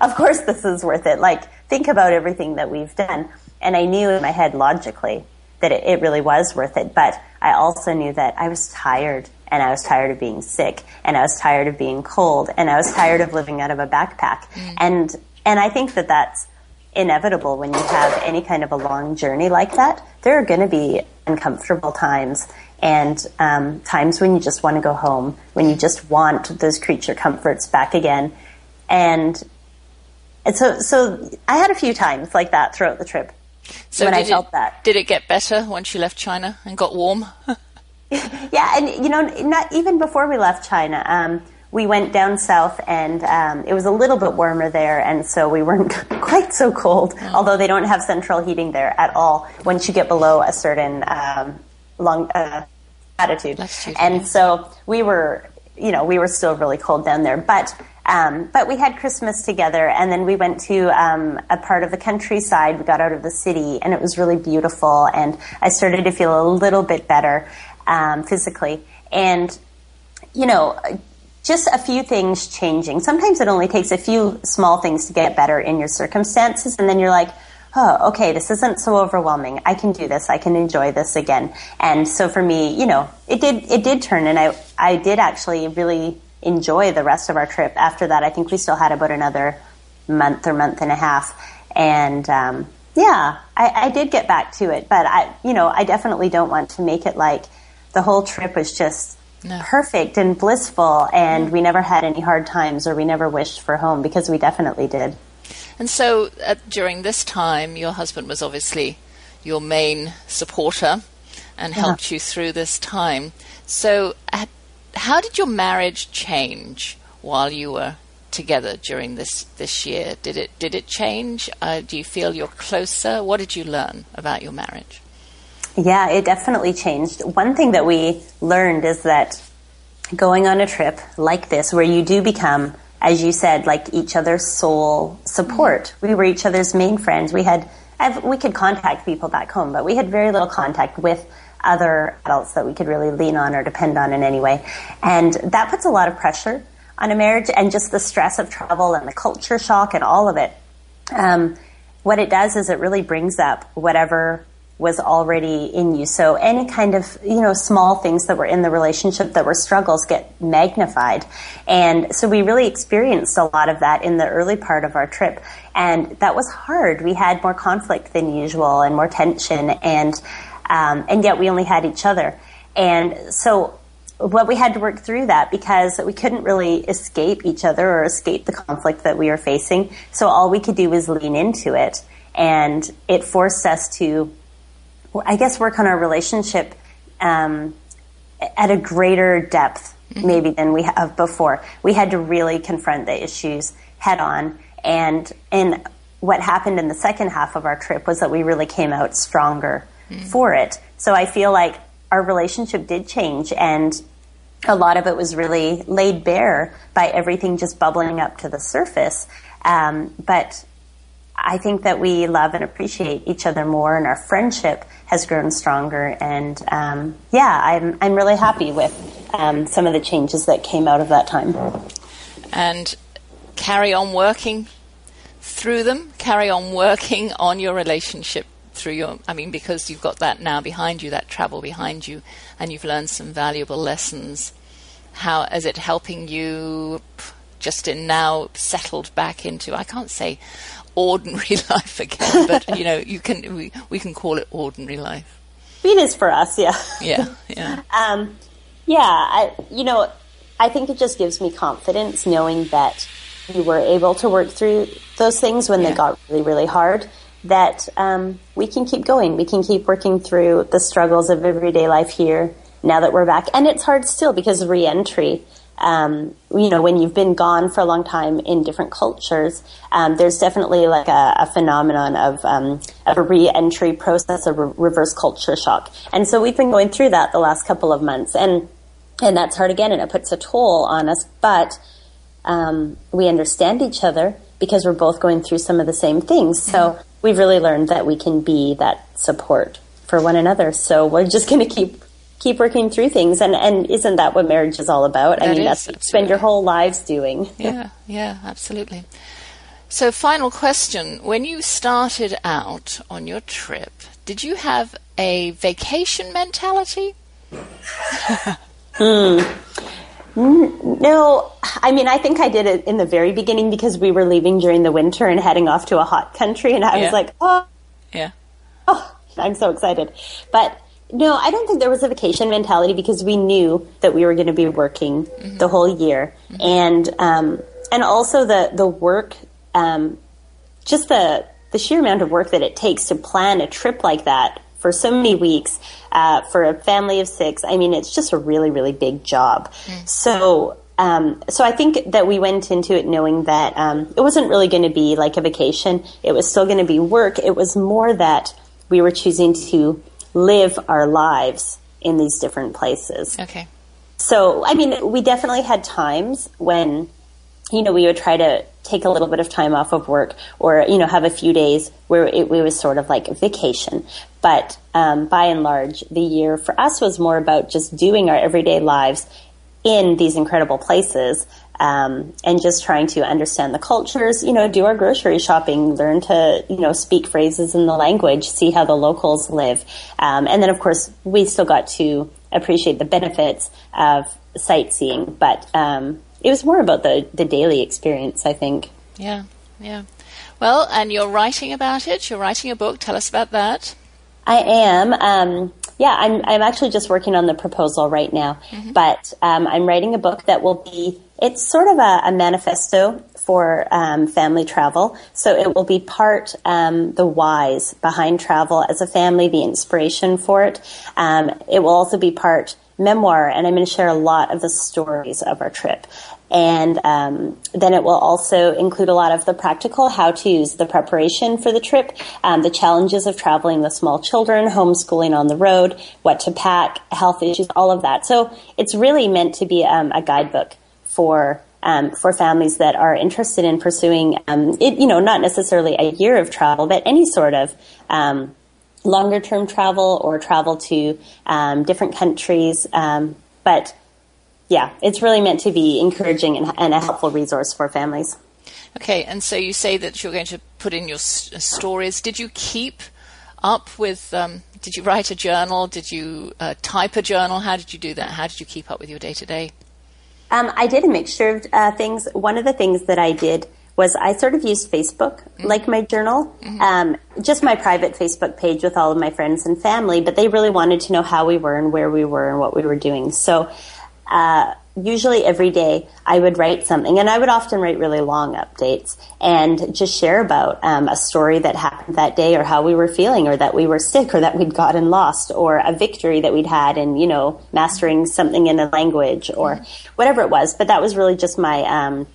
Of course this is worth it. Like, think about everything that we've done. And I knew in my head logically that it, it really was worth it. But I also knew that I was tired, and I was tired of being sick, and I was tired of being cold, and I was tired of living out of a backpack. Mm. And, and I think that that's inevitable when you have any kind of a long journey like that. There are going to be uncomfortable times and um, times when you just want to go home, when you just want those creature comforts back again. And, and so, so I had a few times like that throughout the trip. So when I felt it, that. Did it get better once you left China and got warm? Yeah, and you know, not even before we left China, um, we went down south, and um, it was a little bit warmer there, and so we weren't quite so cold. Oh. Although they don't have central heating there at all once you get below a certain um, long uh, latitude. And so we were, you know, we were still really cold down there, but. Um, but we had Christmas together, and then we went to um, a part of the countryside. We got out of the city, and it was really beautiful, and I started to feel a little bit better um, physically. And, you know, just a few things changing. Sometimes it only takes a few small things to get better in your circumstances, and then you're like, oh, okay, this isn't so overwhelming. I can do this. I can enjoy this again. And so for me, you know, it did it did turn, and I I did actually really enjoy the rest of our trip. After that, I think we still had about another month or month and a half. And, um, yeah, I, I did get back to it, but I, you know, I definitely don't want to make it like the whole trip was just no. perfect and blissful. And mm-hmm. we never had any hard times, or we never wished for home, because we definitely did. And so uh, during this time, your husband was obviously your main supporter and helped uh-huh. you through this time. So uh, how did your marriage change while you were together during this, this year? Did it did it change? Uh, do you feel you're closer? What did you learn about your marriage? Yeah, it definitely changed. One thing that we learned is that going on a trip like this, where you do become, as you said, like each other's sole support. We were each other's main friends. We had I've, we could contact people back home, but we had very little contact with other adults that we could really lean on or depend on in any way. And that puts a lot of pressure on a marriage, and just the stress of travel and the culture shock and all of it. Um, what it does is it really brings up whatever was already in you. So any kind of, you know, small things that were in the relationship that were struggles get magnified. And so we really experienced a lot of that in the early part of our trip. And that was hard. We had more conflict than usual and more tension, and Um, and yet we only had each other. And so what we had to work through that, because we couldn't really escape each other or escape the conflict that we were facing. So all we could do was lean into it. And it forced us to, I guess, work on our relationship um, at a greater depth maybe than we have before. We had to really confront the issues head on. And, and what happened in the second half of our trip was that we really came out stronger for it. So I feel like our relationship did change, and a lot of it was really laid bare by everything just bubbling up to the surface. Um, but I think that we love and appreciate each other more, and our friendship has grown stronger. And um, yeah, I'm I'm really happy with um, some of the changes that came out of that time. And carry on working through them. Carry on working on your relationship. Through your, I mean, because you've got that now behind you, that travel behind you, and you've learned some valuable lessons. How is it helping you just in now settled back into, I can't say ordinary life again, but you know, you can, we, we can call it ordinary life. It is for us. Yeah. Yeah. Yeah. Um, yeah. I, you know, I think it just gives me confidence knowing that we were able to work through those things when yeah. they got really, really hard. That um, we can keep going. We can keep working through the struggles of everyday life here now that we're back. And it's hard still because re-entry, um, you know, when you've been gone for a long time in different cultures, um, there's definitely like a, a phenomenon of, um, of a re-entry process, a re- reverse culture shock. And so we've been going through that the last couple of months. And, and that's hard again, and it puts a toll on us. But um, we understand each other because we're both going through some of the same things. So mm-hmm. we've really learned that we can be that support for one another. So we're just going to keep keep working through things. And, and isn't that what marriage is all about? That I mean, is, that's what you spend your whole lives doing. Yeah, yeah, absolutely. So final question. When you started out on your trip, did you have a vacation mentality? Hmm. No, I mean, I think I did it in the very beginning because we were leaving during the winter and heading off to a hot country. And I yeah. was like, oh, yeah, oh, I'm so excited. But no, I don't think there was a vacation mentality because we knew that we were going to be working mm-hmm. the whole year. Mm-hmm. And um, and also the, the work, um, just the, the sheer amount of work that it takes to plan a trip like that for so many weeks, uh, for a family of six. I mean, it's just a really, really big job. Mm. So, um, so I think that we went into it knowing that, um, it wasn't really going to be like a vacation. It was still going to be work. It was more that we were choosing to live our lives in these different places. Okay. So, I mean, we definitely had times when, you know, we would try to take a little bit of time off of work or, you know, have a few days where it, it was sort of like a vacation. But um, by and large, the year for us was more about just doing our everyday lives in these incredible places um, and just trying to understand the cultures, you know, do our grocery shopping, learn to, you know, speak phrases in the language, see how the locals live. Um, and then, of course, we still got to appreciate the benefits of sightseeing. But um it was more about the, the daily experience, I think. Yeah, yeah. Well, and you're writing about it. You're writing a book. Tell us about that. I am. Um, yeah, I'm I'm actually just working on the proposal right now. Mm-hmm. But um, I'm writing a book that will be, it's sort of a, a manifesto for um, family travel. So it will be part um, the whys behind travel as a family, the inspiration for it. Um, it will also be part memoir, and I'm going to share a lot of the stories of our trip. And um, then it will also include a lot of the practical how-tos, the preparation for the trip, um, the challenges of traveling with small children, homeschooling on the road, what to pack, health issues, all of that. So it's really meant to be um, a guidebook for um, for families that are interested in pursuing, um, it, you know, not necessarily a year of travel, but any sort of um longer-term travel or travel to um, different countries. Um, but, yeah, it's really meant to be encouraging and, and a helpful resource for families. Okay, and so you say that you're going to put in your st- stories. Did you keep up with um, – did you write a journal? Did you uh, type a journal? How did you do that? How did you keep up with your day-to-day? Um, I did a mixture of uh, things. One of the things that I did was I sort of used Facebook, mm-hmm. like my journal, mm-hmm. um, just my private Facebook page with all of my friends and family, but they really wanted to know how we were and where we were and what we were doing. So uh, usually every day I would write something, and I would often write really long updates and just share about um, a story that happened that day or how we were feeling or that we were sick or that we'd gotten lost or a victory that we'd had in, you know, mastering something in a language or mm-hmm. whatever it was. But that was really just my um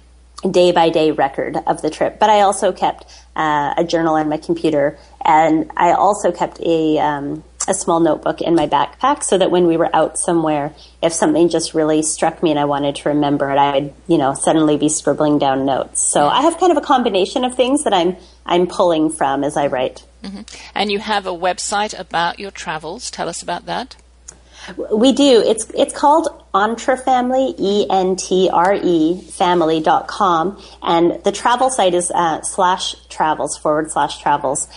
day-by-day record of the trip. But I also kept uh, a journal on my computer, and I also kept a um, a small notebook in my backpack so that when we were out somewhere, if something just really struck me and I wanted to remember it, I would, you know, suddenly be scribbling down notes. So I have kind of a combination of things that I'm I'm pulling from as I write. Mm-hmm. And you have a website about your travels. Tell us about that. We do. It's it's called entrefamily, E N T R E, family dot com. And the travel site is uh, slash travels, forward slash travels.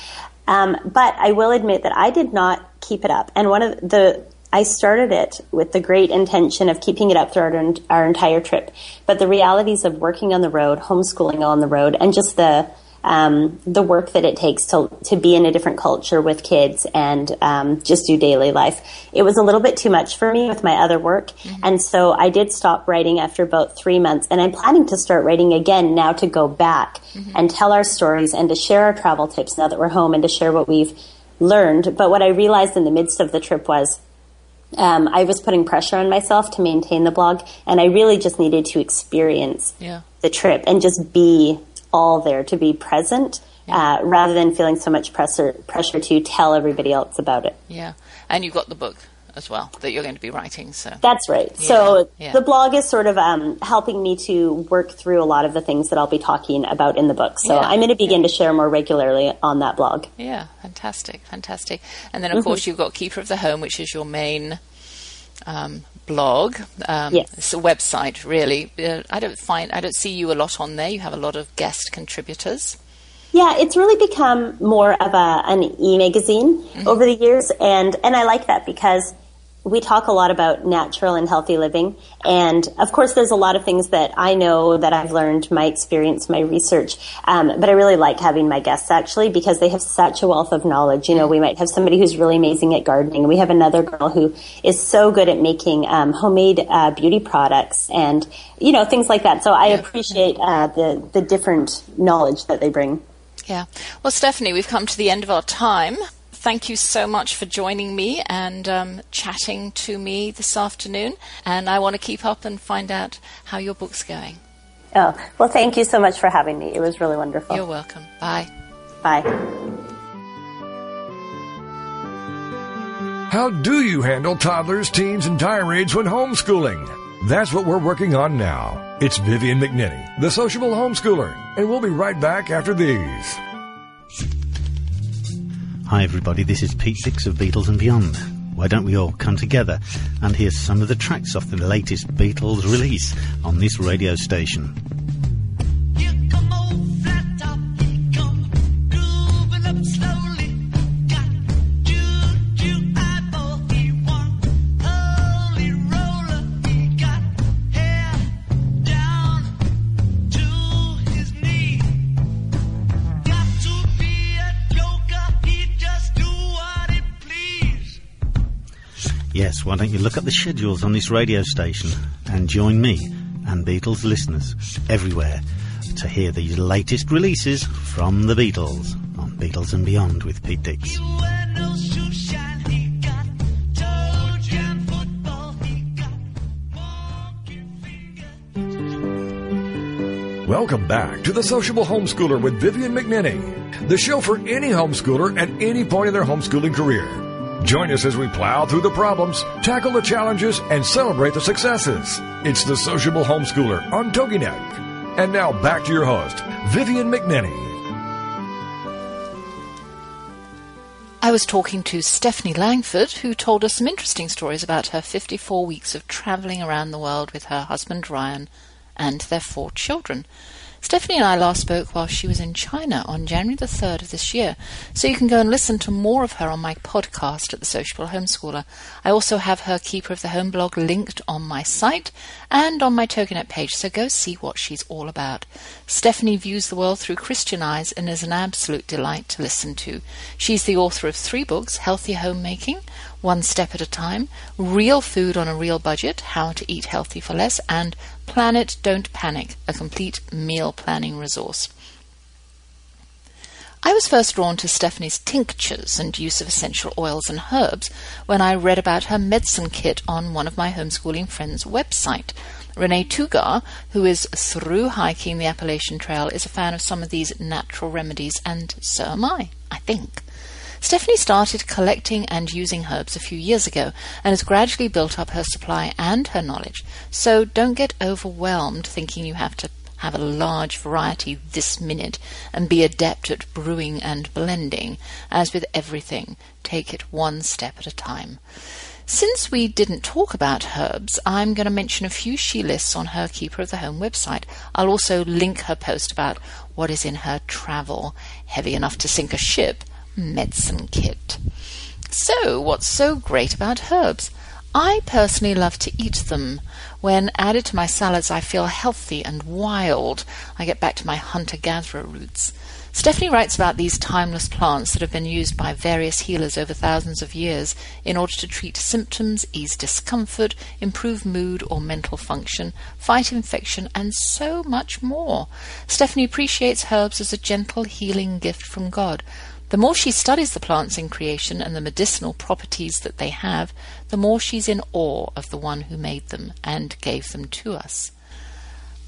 Um, but I will admit that I did not keep it up. And one of the I started it with the great intention of keeping it up throughout our, our entire trip. But the realities of working on the road, homeschooling on the road, and just the Um, the work that it takes to to be in a different culture with kids and um, just do daily life. It was a little bit too much for me with my other work. Mm-hmm. And so I did stop writing after about three months. And I'm planning to start writing again now to go back mm-hmm. and tell our stories and to share our travel tips now that we're home and to share what we've learned. But what I realized in the midst of the trip was um, I was putting pressure on myself to maintain the blog. And I really just needed to experience yeah. the trip and just be all there, to be present uh, rather than feeling so much pressure pressure to tell everybody else about it. Yeah. And you've got the book as well that you're going to be writing. So that's right. Yeah. So yeah. the blog is sort of um, helping me to work through a lot of the things that I'll be talking about in the book. So yeah. I'm going to begin yeah. to share more regularly on that blog. Yeah. Fantastic. Fantastic. And then, of mm-hmm. course, you've got Keeper of the Home, which is your main um, blog, um, yes. It's a website, really. Uh, I don't find I don't see you a lot on there. You have a lot of guest contributors. Yeah, it's really become more of a, an e-magazine mm-hmm. over the years, and, and I like that because we talk a lot about natural and healthy living, and of course there's a lot of things that I know that I've learned, my experience, my research, um, but I really like having my guests actually because they have such a wealth of knowledge. You know, we might have somebody who's really amazing at gardening. We have another girl who is so good at making um, homemade uh, beauty products and, you know, things like that. So I appreciate uh, the, the different knowledge that they bring. Yeah. Well, Stephanie, we've come to the end of our time. Thank you so much for joining me and um, chatting to me this afternoon. And I want to keep up and find out how your book's going. Oh, well, thank you so much for having me. It was really wonderful. You're welcome. Bye. Bye. How do you handle toddlers, teens, and tirades when homeschooling? That's what we're working on now. It's Vivian McNinney, the sociable homeschooler, and we'll be right back after these. Hi everybody, this is Pete Six of Beatles and Beyond. Why don't we all come together and hear some of the tracks off the latest Beatles release on this radio station. Yes, why don't you look up the schedules on this radio station and join me and Beatles listeners everywhere to hear the latest releases from the Beatles on Beatles and Beyond with Pete Dix. Welcome back to The Sociable Homeschooler with Vivian McNinney, the show for any homeschooler at any point in their homeschooling career. Join us as we plow through the problems, tackle the challenges, and celebrate the successes. It's The Sociable Homeschooler on TogiNet. And now back to your host, Vivian McNinney. I was talking to Stephanie Langford, who told us some interesting stories about her fifty-four weeks of traveling around the world with her husband Ryan and their four children. Stephanie and I last spoke while she was in China on January the third of this year, so you can go and listen to more of her on my podcast at The Sociable Homeschooler. I also have her Keeper of the Home blog linked on my site and on my TogiNet page, so go see what she's all about. Stephanie views the world through Christian eyes and is an absolute delight to listen to. She's the author of three books, Healthy Homemaking, One Step at a Time, Real Food on a Real Budget, How to Eat Healthy for Less, and Planet Don't Panic, a complete meal planning resource. I was first drawn to Stephanie's tinctures and use of essential oils and herbs when I read about her medicine kit on one of my homeschooling friends' website. Renee Tugar, who is through hiking the Appalachian Trail, is a fan of some of these natural remedies, and so am I, I think. Stephanie started collecting and using herbs a few years ago and has gradually built up her supply and her knowledge, so don't get overwhelmed thinking you have to have a large variety this minute and be adept at brewing and blending. As with everything, take it one step at a time. Since we didn't talk about herbs, I'm going to mention a few she lists on her Keeper of the Home website. I'll also link her post about what is in her travel, heavy enough to sink a ship, medicine kit. So, what's so great about herbs? I personally love to eat them. When added to my salads, I feel healthy and wild. I get back to my hunter-gatherer roots. Stephanie writes about these timeless plants that have been used by various healers over thousands of years in order to treat symptoms, ease discomfort, improve mood or mental function, fight infection, and so much more. Stephanie appreciates herbs as a gentle healing gift from God. The more she studies the plants in creation and the medicinal properties that they have, the more she's in awe of the one who made them and gave them to us.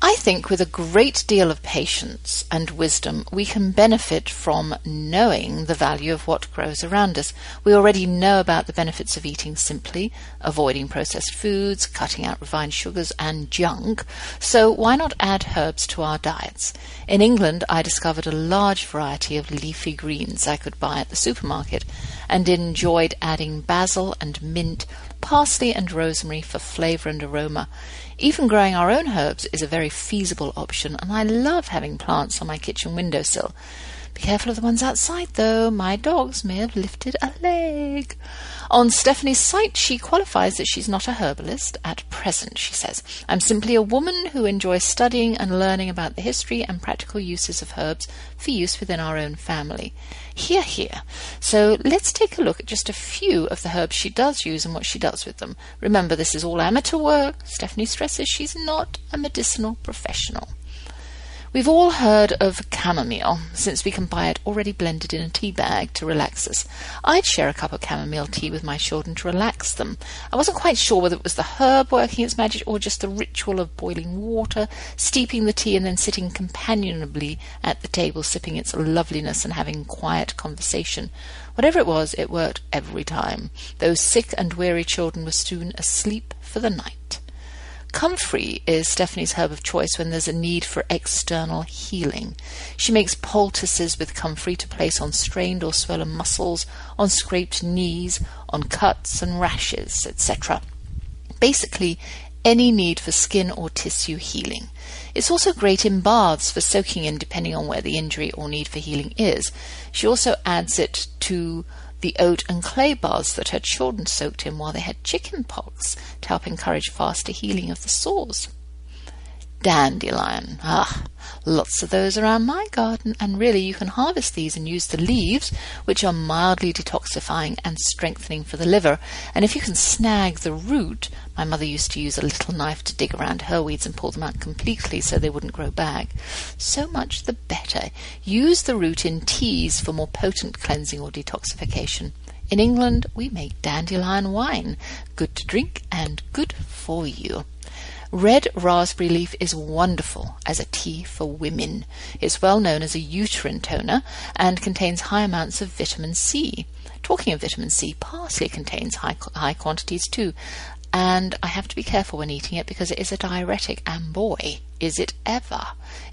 I think with a great deal of patience and wisdom, we can benefit from knowing the value of what grows around us. We already know about the benefits of eating simply, avoiding processed foods, cutting out refined sugars and junk, so why not add herbs to our diets? In England, I discovered a large variety of leafy greens I could buy at the supermarket and enjoyed adding basil and mint, parsley and rosemary for flavor and aroma. Even growing our own herbs is a very feasible option, and I love having plants on my kitchen windowsill. Be careful of the ones outside, though. My dogs may have lifted a leg. On Stephanie's site, she qualifies that she's not a herbalist at present, she says. I'm simply a woman who enjoys studying and learning about the history and practical uses of herbs for use within our own family. Hear, hear. So let's take a look at just a few of the herbs she does use and what she does with them. Remember, this is all amateur work. Stephanie stresses she's not a medicinal professional. We've all heard of chamomile, since we can buy it already blended in a tea bag to relax us. I'd share a cup of chamomile tea with my children to relax them. I wasn't quite sure whether it was the herb working its magic or just the ritual of boiling water, steeping the tea, and then sitting companionably at the table, sipping its loveliness and having quiet conversation. Whatever it was, it worked every time. Those sick and weary children were soon asleep for the night. Comfrey is Stephanie's herb of choice when there's a need for external healing. She makes poultices with comfrey to place on strained or swollen muscles, on scraped knees, on cuts and rashes, et cetera. Basically, any need for skin or tissue healing. It's also great in baths for soaking in, depending on where the injury or need for healing is. She also adds it to the oat and clay baths that her children soaked in while they had chicken pox to help encourage faster healing of the sores. Dandelion. Ah, lots of those around my garden, and really you can harvest these and use the leaves, which are mildly detoxifying and strengthening for the liver. And if you can snag the root, my mother used to use a little knife to dig around her weeds and pull them out completely so they wouldn't grow back. So much the better. Use the root in teas for more potent cleansing or detoxification. In England, we make dandelion wine. Good to drink and good for you. Red raspberry leaf is wonderful as a tea for women. It's well known as a uterine toner and contains high amounts of vitamin C. Talking of vitamin C, parsley contains high, high quantities too, and I have to be careful when eating it because it is a diuretic, and boy, is it ever.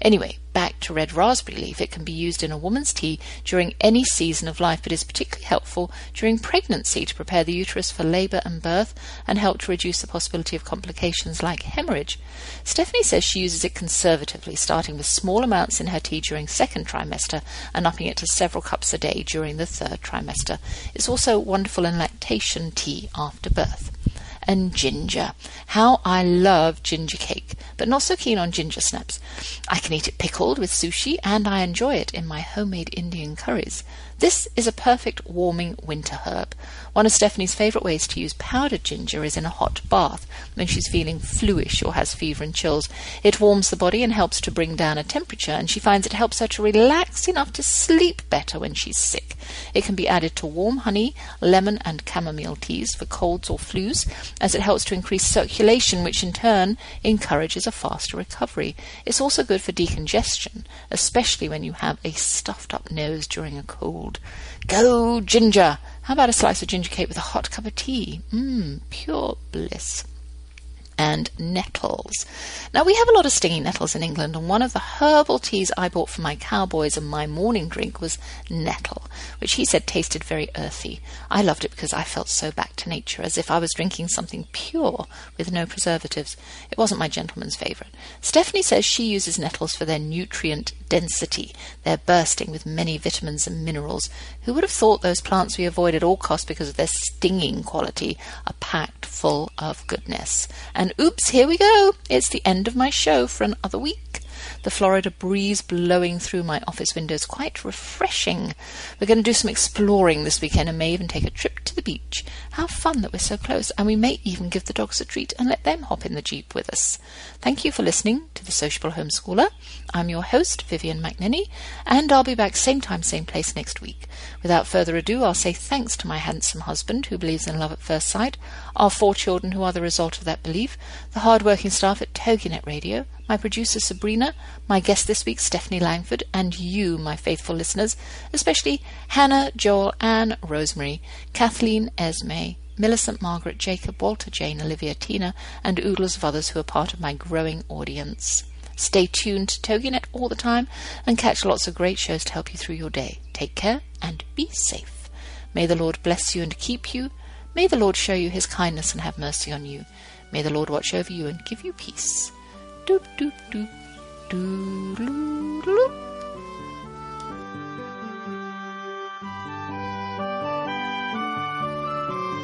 Anyway, back to red raspberry leaf. It can be used in a woman's tea during any season of life, but is particularly helpful during pregnancy to prepare the uterus for labor and birth and help to reduce the possibility of complications like hemorrhage. Stephanie says she uses it conservatively, starting with small amounts in her tea during second trimester and upping it to several cups a day during the third trimester. It's also wonderful in lactation tea after birth. And ginger. How I love ginger cake, but not so keen on ginger snaps. I can eat it pickled with sushi, and I enjoy it in my homemade Indian curries. This is a perfect warming winter herb. One of Stephanie's favourite ways to use powdered ginger is in a hot bath when she's feeling fluish or has fever and chills. It warms the body and helps to bring down a temperature, and she finds it helps her to relax enough to sleep better when she's sick. It can be added to warm honey, lemon and chamomile teas for colds or flus, as it helps to increase circulation, which in turn encourages a faster recovery. It's also good for decongestion, especially when you have a stuffed up nose during a cold. Go ginger! How about a slice of ginger cake with a hot cup of tea? Mmm, pure bliss. And nettles. Now, we have a lot of stinging nettles in England, and one of the herbal teas I bought for my cowboys and my morning drink was nettle, which he said tasted very earthy. I loved it because I felt so back to nature, as if I was drinking something pure with no preservatives. It wasn't my gentleman's favourite. Stephanie says she uses nettles for their nutrient density. They're bursting with many vitamins and minerals. Who would have thought those plants we avoid at all costs because of their stinging quality are packed full of goodness? And oops, here we go. It's the end of my show for another week. The Florida breeze blowing through my office window is quite refreshing. We're going to do some exploring this weekend and may even take a trip to the beach. How fun that we're so close, and we may even give the dogs a treat and let them hop in the Jeep with us. Thank you for listening to The Sociable Homeschooler. I'm your host, Vivian McNinney, and I'll be back same time, same place next week. Without further ado, I'll say thanks to my handsome husband who believes in love at first sight, our four children who are the result of that belief, the hard-working staff at TogiNet Radio, my producer Sabrina, my guest this week Stephanie Langford, and you, my faithful listeners, especially Hannah, Joel, Anne, Rosemary, Kathleen, Esme, Millicent, Margaret, Jacob, Walter, Jane, Olivia, Tina, and oodles of others who are part of my growing audience. Stay tuned to TogiNet all the time and catch lots of great shows to help you through your day. Take care and be safe. May the Lord bless you and keep you. May the Lord show you his kindness and have mercy on you. May the Lord watch over you and give you peace. Doop, doop, doop, doop, doop, doop.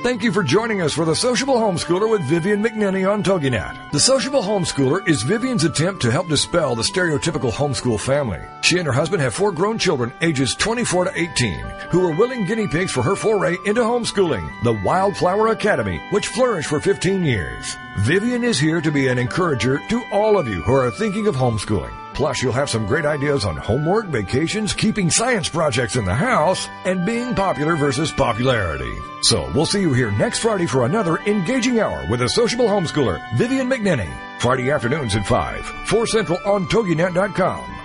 Thank you for joining us for The Sociable Homeschooler with Vivian McNinney on TogiNet. The Sociable Homeschooler is Vivian's attempt to help dispel the stereotypical homeschool family. She and her husband have four grown children, ages twenty-four to eighteen, who were willing guinea pigs for her foray into homeschooling, the Wildflower Academy, which flourished for fifteen years. Vivian is here to be an encourager to all of you who are thinking of homeschooling. Plus, you'll have some great ideas on homework, vacations, keeping science projects in the house, and being popular versus popularity. So, we'll see you here next Friday for another engaging hour with a sociable homeschooler, Vivian McNinney. Friday afternoons at five, four Central on toginet dot com.